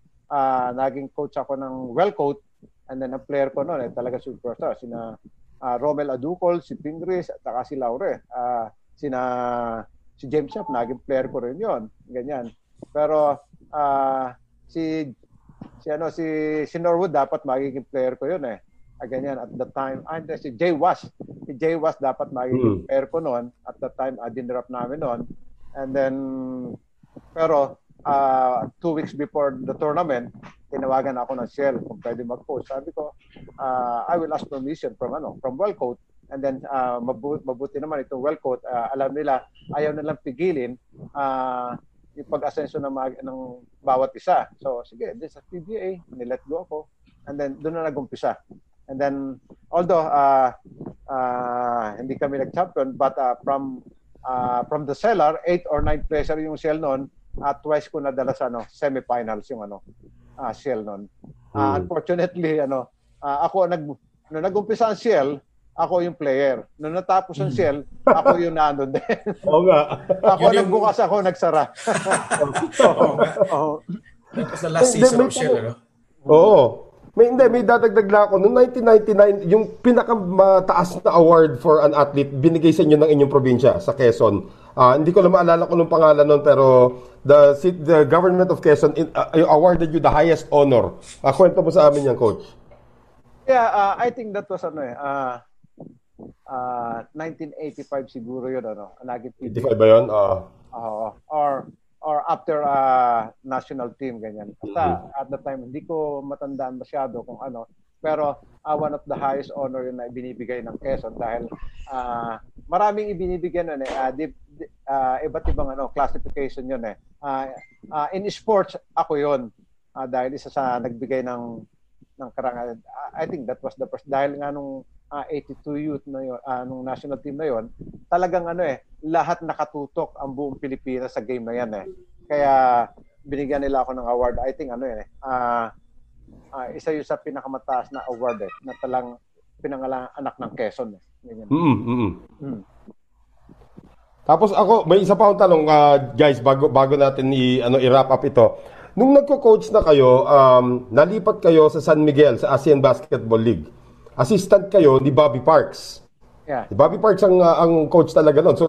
naging coach ako ng well-coach. And then, ang player ko noon, talaga superstar. Sina Romel Aducol, si Pingris, at saka si Laure. Si James Schaaf, naging player ko rin yun. Ganyan. Pero si Norwood dapat magiging player ko yun eh. Ganyan at the time. And si Jay Was. Si Jay Was dapat magiging player ko noon. At the time, dinrap namin noon. And then, pero 2 weeks before the tournament, tinawagan ako ng Shell kung pwede mag-coach. Sabi ko, I will ask permission from Wellcoat. And then, mabuti naman itong Wellcoat. Alam nila, ayaw nilang pigilin yung pag-asenso ng bawat isa. So, sige, this is PBA. Nilet go ako. And then, doon na nag-umpisa. And then, although hindi kami nag-champion, but from the cellar, 8 or 9 players yung Shell noon. At twice ko nadala sa semifinals yung Shell noon. Unfortunately, ako nung nag-umpisa ang Shell, ako yung player. Nung natapos ang Shell, ako yung naano din. Oo nga. Ako nagbukas, ako nagsara. That's the last season of Shell, ano? Oo. May dadagdag na ako. Noong 1999, yung pinakamataas na award for an athlete, binigay sa inyo ng inyong probinsya sa Quezon. Hindi ko lang maalala ko nung pangalan nun, pero the government of Quezon awarded you the highest honor. Kwento mo sa amin yan, Coach. Yeah, I think that was 1985 siguro yun, 85 ba yun? Or after national team, ganyan. At the time, hindi ko matandaan masyado kung ano. Pero one of the highest honor yun na ibinibigay ng Quezon dahil maraming ibinibigay nun eh. Iba't ibang classification yun eh. In sports, ako yun. Dahil isa sa nagbigay ng karangalan. I think that was the first. Dahil nga nung 82 youth na yun, nung national team na yun, talagang lahat nakatutok ang buong Pilipinas sa game na yan eh. Kaya binigyan nila ako ng award. I think isa yung sa pinakamataas na award eh, na talang pinangalan anak ng Quezon eh. Tapos ako, may isa pa akong tanong guys, bago natin i-wrap up ito. Nung nagko-coach na kayo, nalipat kayo sa San Miguel sa ASEAN Basketball League. Assistant kayo ni Bobby Parks. Yeah. Bobby Parks ang coach talaga noon. So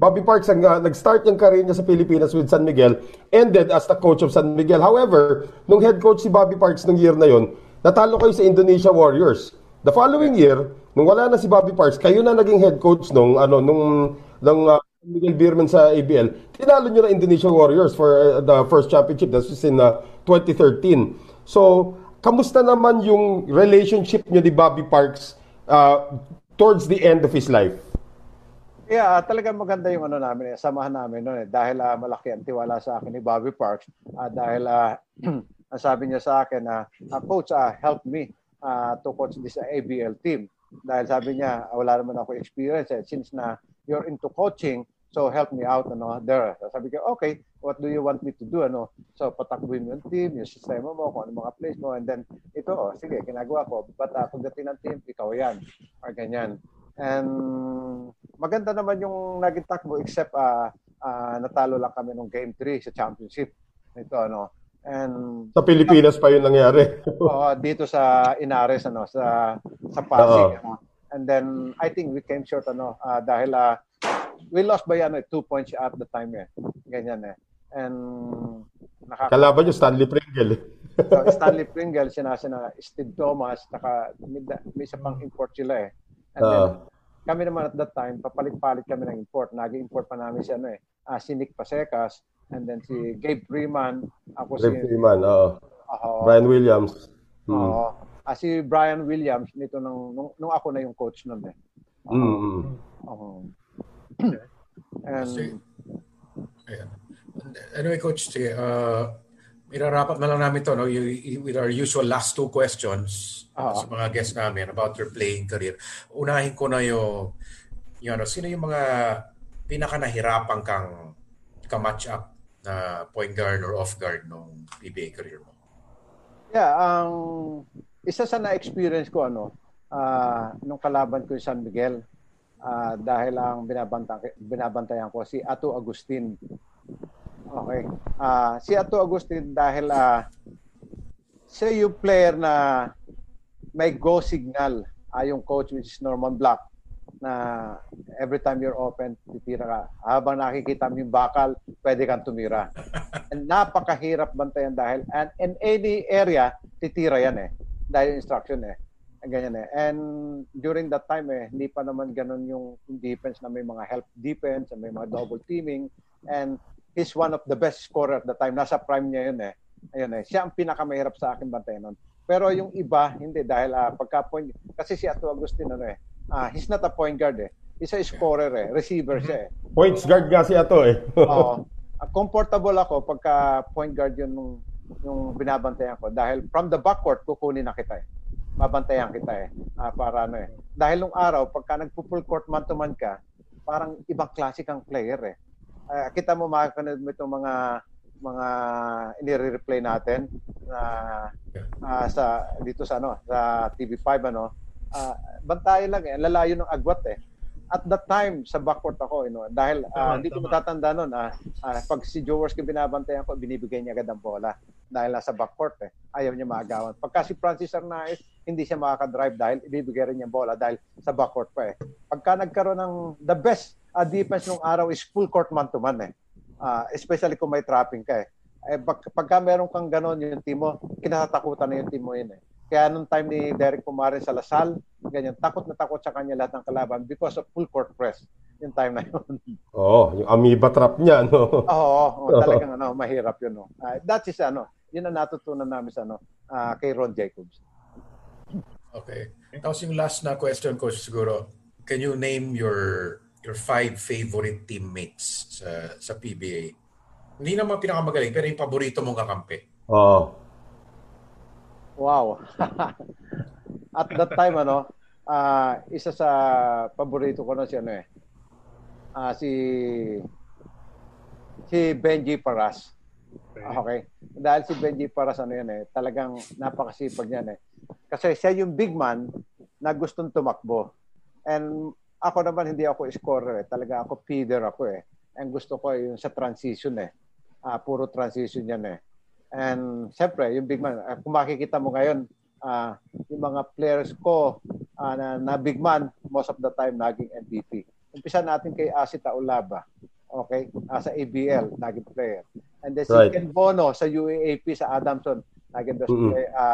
Bobby Parks ang nag-start yung career niya sa Pilipinas with San Miguel, ended as the coach of San Miguel. However, nung head coach si Bobby Parks nung year na yon, natalo kayo sa Indonesia Warriors. The following year, nung wala na si Bobby Parks, kayo na naging head coach nung San Miguel Beerman sa ABL. Tinalo niyo na Indonesia Warriors for the first championship. That was in 2013. So, kamusta naman yung relationship niyo ni Bobby Parks towards the end of his life? Yeah, talagang maganda yung namin, samahan namin noon eh, dahil malaki ang tiwala sa akin ni Bobby Parks dahil ang sabi niya sa akin na coach, help me to coach this ABL team dahil sabi niya wala naman ako experience eh, since na you're into coaching, so help me out there. So, sabi ko, okay, what do you want me to do? So patakbuhin yung team, yung sistema mo, kung ano mga plays mo, and then ito, sige, ginagawa ko, but pagdating ng team, ikaw yan or ganyan. And maganda naman yung naging takbo except natalo lang kami nung game 3 sa championship. And sa Pilipinas pa yun nangyari. Oo, dito sa Inares sa Pasig. And then I think we came short dahil we lost by 2 points at the time eh. Ganyan eh. And kalaban yung Stanley Pringle. So Stanley Pringle, sinasina Steve Thomas, saka may isa pang import sila eh. And then, kami naman at that time, papalit-palit kami ng import. Nag-import pa namin si Nick Pasecas, and then si Gabe Freeman. Brian Williams. Si Brian Williams, nito nung ako na yung coach nun eh. Anyway, Coach, irarapat na lang namin ito with our usual last 2 questions sa mga guests namin about their playing career. Unahin ko na yung sino yung mga pinakanahirapan kang match up na point guard or off guard nung PBA career mo? Yeah, isa sa na-experience ko nung kalaban ko yung San Miguel dahil ang binabantayan ko si Ato Agustin. Okay. Si Ato Agustin dahil siya yung player na may go signal yung coach which is Norman Black na every time you're open, titira ka. Habang nakikita mo yung bakal, pwede kang tumira. And napakahirap bantayan dahil and in any area, titira yan eh. Dahil instruction eh. Ganyan eh. And during that time eh, hindi pa naman ganun yung defense na may mga help defense, may mga double teaming. And he's one of the best scorer at the time. Nasa prime niya yun eh. Ayun eh. Siya ang pinakamahirap sa akin bantayan nun. Pero yung iba, hindi. Dahil pagka point, kasi si Ato Agustin ano eh, he's not a point guard eh. He's a scorer eh. Receiver siya eh. Points guard kasi Ato eh. Oo. Comfortable ako pagka point guard yun nung binabantayan ko. Dahil from the backcourt, kukunin na kita eh. Mabantayan kita eh. Para ano eh. Dahil nung araw, pagka nagpo-full court man-to-man ka, parang ibang klase kang player eh. Kita mo makakanood mo itong mga ini-replay natin sa dito sa ano sa TV5 ano bantayan lang eh lalayo ng agwat eh at that time sa backcourt ako ano dahil hindi ko matatanda noon pag si Jaworski binabantayan ko binibigay niya agad ang bola dahil nasa backcourt eh ayaw niya maagawan pagka si Francis Arnaiz hindi siya makaka-drive dahil ibibigay rin niya bola dahil sa backcourt pa eh pagka nagkaroon ng the best defense nung araw is full court man to man eh. Especially kung may trapping ka eh. Pagka meron kang gano'n yung team mo, kinatatakutan na yung team mo yun eh. Kaya nung time ni Derek Pumarin sa Lasal, ganyan, takot na takot sa kanya lahat ng kalaban because of full court press yung time na yun. Oo, yung amoeba trap niya, no? Oo, talagang ano, mahirap yun. No? That is ano, yun ang natutunan namin sa ano, kay Ron Jacobs. Okay. Tapos yung last na question ko siguro, can you name your five favorite teammates sa PBA? Hindi naman pinakamagaling, pero yung paborito mong kakampi. Oo. Wow. At that time, ano, isa sa paborito ko na si, ano eh, si Benji Paras. Okay. Dahil si Benji Paras, ano yan eh, talagang napakasipag niyan eh. Kasi siya yung big man na gustong tumakbo. And ako naman hindi ako scorer eh. Talaga ako feeder ako eh. Ang gusto ko yung sa transition eh. Puro transition yan eh. And syempre, yung big man, kung makikita mo ngayon, yung mga players ko na big man, most of the time naging MVP. Umpisa natin kay Asi Taulaba. Okay? Sa ABL, naging player. And then right. Si Ken Bono sa UAP, sa Adamson, naging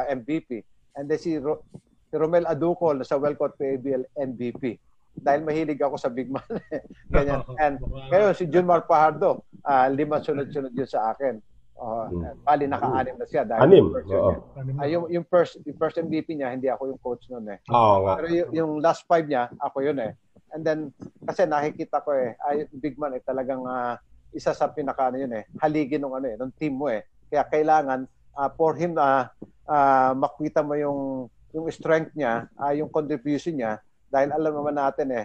MVP. And then si Romel Aducol sa Wellcott PABL, MVP. Dahil mahilig ako sa big man. Ganyan. And ngayon, si Junmar Fajardo, 5 sunod-sunod yun sa akin. Pali naka-anim na siya. Dahil anim? Yung first MVP niya, hindi ako yung coach nun eh. Pero yung last 5 niya, ako yun eh. And then, kasi nakikita ko eh, big man eh, talagang isa sa pinaka yun eh, haligi nung ano eh, nung team mo eh. Kaya kailangan for him makita mo yung strength niya, yung contribution niya, dahil alam naman natin eh,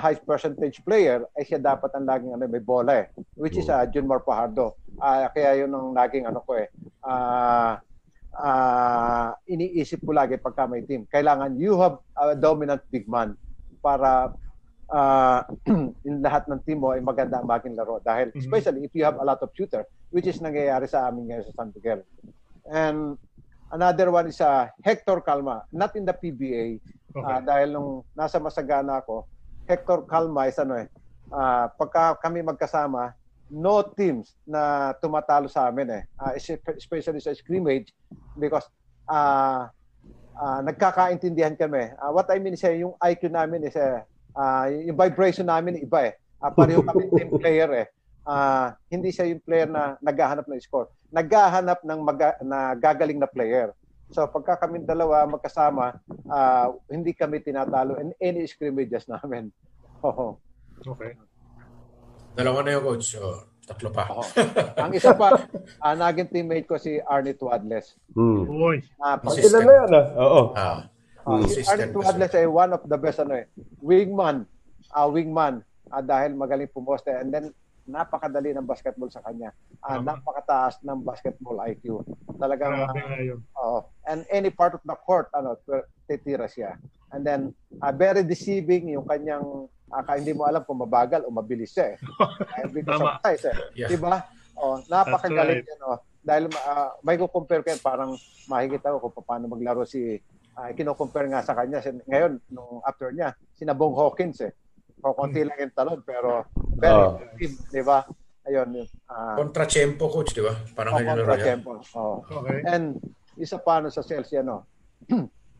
high percentage player, ay siya dapat ang laging may bola eh. Which is Junmar Fajardo. Kaya yun ang laging iniisip ko lagi pagka may team. Kailangan you have a dominant big man para in lahat ng team mo ay maganda ang maging laro. Dahil especially if you have a lot of shooter, which is nangyayari sa amin ngayon sa San Miguel. And another one is Hector Calma. Not in the PBA. Okay. Dahil nung nasa Masagana ako, Hector Calma is ano eh, pagka kami magkasama, no teams na tumatalo sa amin eh. Especially sa scrimmage because nagkakaintindihan kami. What I mean is yung IQ namin is yung vibration namin iba eh. Pareho kami team player eh. Hindi siya yung player na naghahanap ng score. Naghahanap ng gagaling na player. So pagka kami dalawa magkasama, hindi kami tinatalo in any scrimmages namin. Oh. Okay. Dalawa na yung coach. So, 3 pa. Oh. Ang isa pa, naging teammate ko si Arnie Toadles. Uy. Pag-ilan na yan ah. Oo. Si Arnie Toadles ay one of the best ano eh. Wingman. Dahil magaling pumoste. And then, napakadali ng basketball sa kanya. Napakataas ng basketball IQ. Talagang and any part of the court titira siya. And then very deceiving yung kanyang hindi mo alam kung mabagal o mabilis siya eh. Because of size eh. Yeah. Diba? Napakagaling right. Yan. Dahil may ko compare ko yan, parang makikita ko kung paano maglaro si kino-compare nga sa kanya ngayon nung after niya sinabong Hawkins eh. Konti lang yung talon pero very good, di ba? Ayun, kontrachempo coach, di ba? Parang ganyan kontrachempo. Oh. Okay. And isa pa no sa Chelsea ano.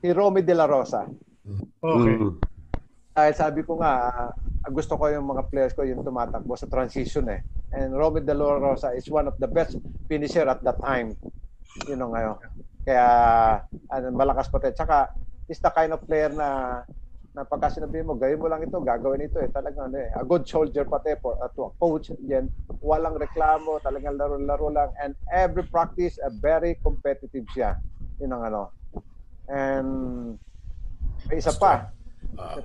Si Romy Dela Rosa. Okay. Dahil sabi ko nga gusto ko yung mga players ko yung tumatakbo sa transition eh. And Romy Dela Rosa is one of the best finisher at that time. You know ngayon. Kaya malakas pa tayo. Tsaka is the kind of player na pagka sinabi mo, gawin mo lang ito, gagawin ito eh. Talagang ano eh. A good soldier pati po at a coach. Yan, walang reklamo, talagang laro-laro lang. And every practice, very competitive siya. Yun ang ano. And may isa pa.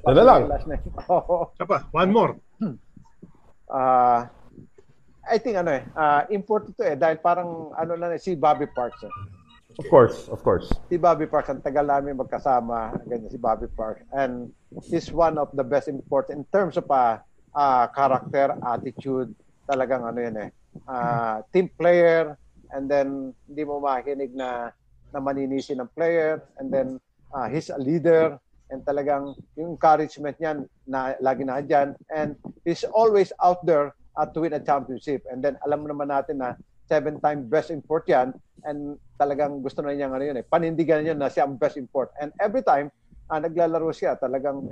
Dala lang. Isa pa. One more. I think ano eh. Important ito eh. Dahil parang ano lang eh. Si Bobby Parks eh. Okay. Of course. Si Bobby Parks, ang tagal namin magkasama, ganyan si Bobby Parks. And he's one of the best important in terms of character, attitude, talagang ano yun eh. Team player, and then hindi mo makinig na maninisi ng player, and then he's a leader, and talagang yung encouragement niyan na lagi na dyan, and he's always out there to win a championship. And then alam naman natin na 7-time best import yan, and talagang gusto na niya ngayon eh. Panindigan niya na siya ang best import. And every time, naglalaro siya, talagang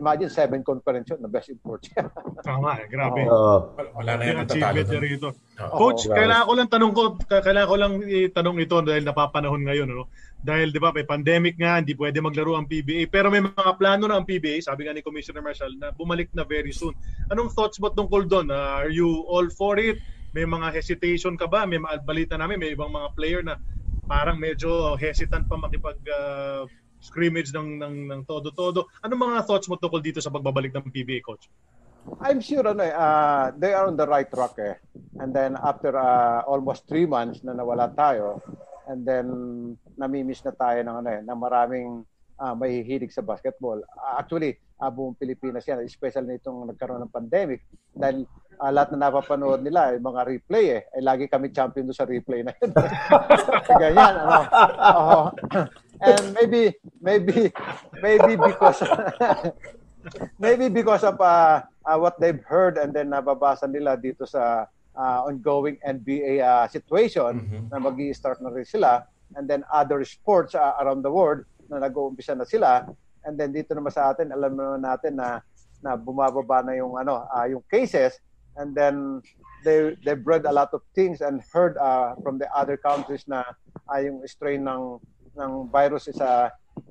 imagine 7 conference yun na best import siya. Tama eh, grabe. Wala na yung achievement niya rito. Coach, kailangan ko lang itanong ito dahil napapanahon ngayon. Ano? Dahil di ba, may pandemic nga, hindi pwede maglaro ang PBA. Pero may mga plano na ang PBA, sabi nga ni Commissioner Marshall, na bumalik na very soon. Anong thoughts mo tungkol doon? Are you all for it? May mga hesitation ka ba? May balita namin, may ibang mga player na parang medyo hesitant pa makipag-scrimmage ng todo-todo. Ano mga thoughts mo tungkol dito sa pagbabalik ng PBA, Coach? I'm sure they are on the right track eh. And then after almost 3 months na nawala tayo, and then namimiss na tayo ng na maraming mahihilig sa basketball. Actually, buong Pilipinas yan, especially nitong nagkaroon ng pandemic, dahil lahat na napapanood nila, mga replay eh. Lagi kami champion doon sa replay na yun. Ganyan, ano. Uh-huh. And maybe because of what they've heard and then nababasa nila dito sa ongoing NBA situation, na mag-i-start na rin sila, and then other sports around the world na nag-uumpisa na sila. And then dito naman sa atin, alam naman natin na bumababa na yung yung cases, and then they bred a lot of things and heard from the other countries na yung strain ng virus is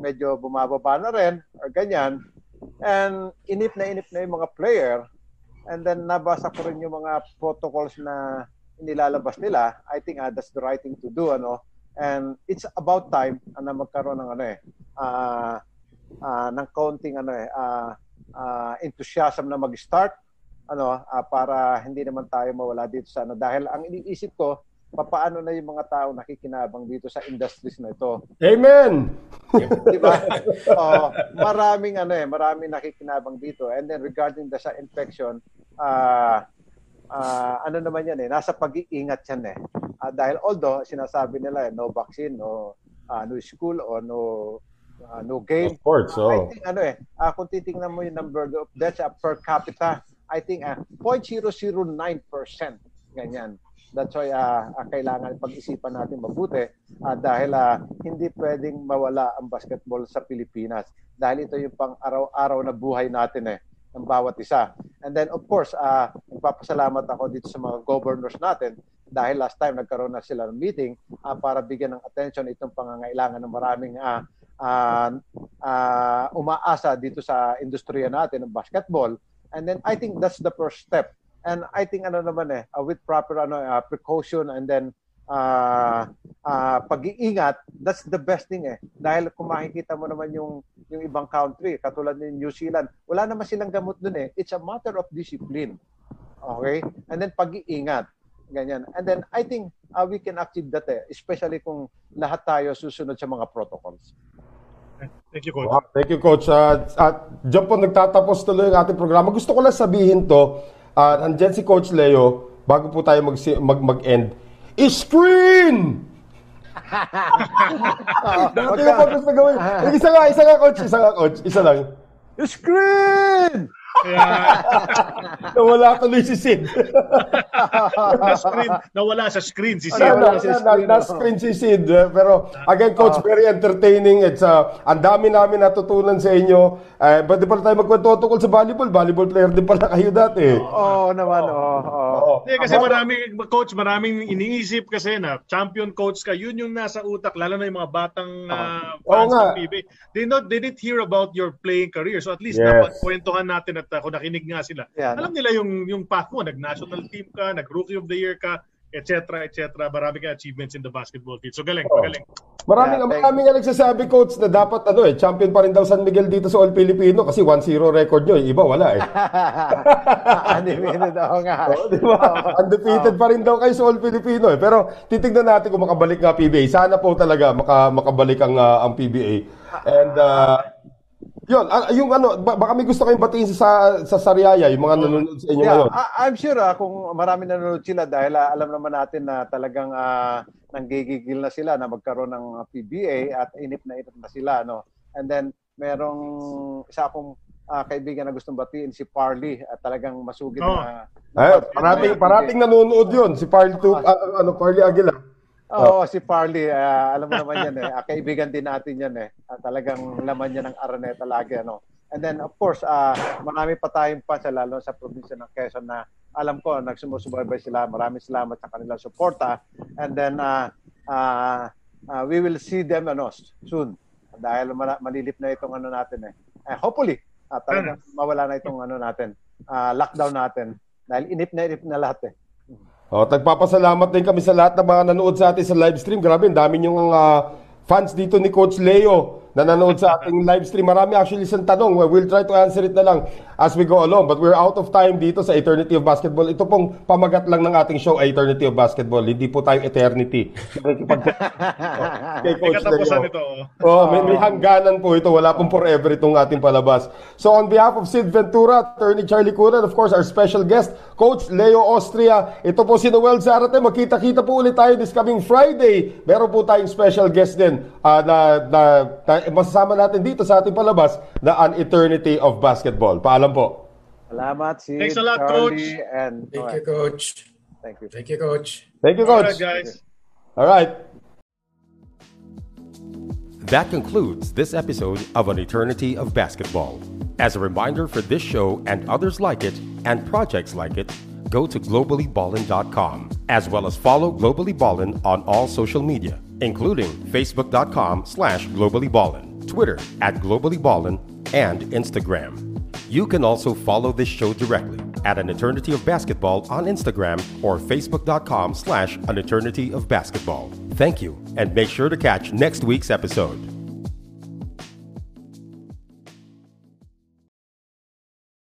medyo bumababa na rin or ganyan, and inip na yung mga player, and then nabasa ko rin yung mga protocols na inilalabas nila. I think that's the right thing to do, ano, and it's about time na magkaroon ng ng counting enthusiasm na mag-start para hindi naman tayo mawala dito sa dahil ang iniisip ko papaano na yung mga tao nakikinabang dito sa industries na ito. Amen. Di ba? Maraming nakikinabang dito, and then regarding sa infection, naman yan eh, nasa pag-iingat yan eh. Dahil although sinasabi nila no vaccine, no no school, or no game. Of course, so. I think kung titingnan mo yung number of deaths per capita, I think 0.009%. Ganyan. That's why kailangan pag-isipan natin mabuti dahil hindi pwedeng mawala ang basketball sa Pilipinas. Dahil ito yung pang-araw-araw na buhay natin eh, ng bawat isa. And then of course, nagpapasalamat ako dito sa mga governors natin dahil last time nagkaroon na sila ng meeting para bigyan ng attention itong pangangailangan ng maraming umaasa dito sa industriya natin ng basketball. And then I think that's the first step, and I think with proper precaution, and then pag-iingat, that's the best thing eh. Dahil kung makikita mo naman yung ibang country katulad ng New Zealand, wala naman silang gamot dun eh. It's a matter of discipline, okay, and then pag-iingat ganyan. And then I think we can achieve that eh, especially kung lahat tayo susunod sa mga protocols. Thank you, Coach. Wow, thank you, Coach. Diyan po nagtatapos tuloy ang ating programa. Gusto ko lang sabihin to, andyan si Coach Leo, bago po tayo mag-end, screen! Dati yung focus na gawin. Isa lang, coach. Screen! Yeah. Nawala tuloy si Sid. Nawala sa screen si Sid. Pero again, Coach, very entertaining. It's ang dami namin natutunan sa inyo. But di pala tayo magkwento sa volleyball. Volleyball player din pala kayo dati. Oo naman. Kasi maraming, Coach, maraming iniisip kasi na champion coach ka. Yun yung nasa utak, lalo na yung mga batang fans ng PBA. They didn't hear about your playing career. So at least napagkwentuhan natin at kung nakinig nga sila. Yeah, alam nila yung path mo, nag-national team ka, nag-rookie of the year ka, etc. etc. Marami ka achievements in the basketball field. So galing. Maraming ang nagsasabi, coach, na dapat champion pa rin daw San Miguel dito sa All Filipino kasi 1-0 record nyo, iba wala eh. Animated ako nga. Oh, diba? Undefeated pa rin daw kayo sa All Filipino eh. Pero titignan natin kung makabalik nga PBA. Sana po talaga makabalik ang PBA. And yun, yung baka may gusto kayong batiin sa Sariaya, yung mga nanonood sa inyo ngayon. I'm sure kung marami nanonood sila dahil alam naman natin na talagang nanggigigil na sila na magkaroon ng PBA at inip na sila. No? And then, merong isa akong kaibigan na gustong batiin, si Parley, at talagang masugid na. Parating nanonood yun, si Parley Aguila. Oo, si Parley, alam mo naman yan eh. Kaibigan din natin yan eh. Talagang laman niya ng Araneta lagi. Ano? And then of course, marami pa tayong fans, lalo sa probinsya ng Quezon na alam ko, nagsumusubaybay sila. Maraming salamat sa kanilang suporta. And then we will see them soon. Dahil malilip na itong natin eh. Hopefully, talagang mawala na itong natin. Lockdown natin. Dahil inip na lahat eh. Nagpapasalamat din kami sa lahat ng mga nanood sa atin sa live stream. Grabe, ang dami niyong fans dito ni Coach Leo na nanood sa ating live stream. Marami actually isang tanong. We'll try to answer it na lang as we go along. But we're out of time dito sa Eternity of Basketball. Ito pong pamagat lang ng ating show, Eternity of Basketball. Hindi po tayo eternity. Kay Coach Leo. May hangganan po ito. Wala pong forever itong ating palabas. So on behalf of Sid Ventura, Attorney Charlie Cunan, of course, our special guest, Coach Leo Austria. Ito po si Noel Zarate. Magkita-kita po ulit tayo this coming Friday. Meron po tayong special guest din na masasama natin dito sa ating palabas na An Eternity of Basketball. Paalam po. Salamat, Sid. Thanks a lot, Charlie, Coach. Thank you, Coach. Thank you, Coach. Thank you, Coach. All right, guys. All right. That concludes this episode of An Eternity of Basketball. As a reminder for this show and others like it and projects like it, go to GloballyBallin.com, as well as follow Globally Ballin on all social media, including Facebook.com/GloballyBallin, Twitter @GloballyBallin, and Instagram. You can also follow this show directly at An Eternity of Basketball on Instagram or Facebook.com/An Eternity of Basketball. Thank you, and make sure to catch next week's episode.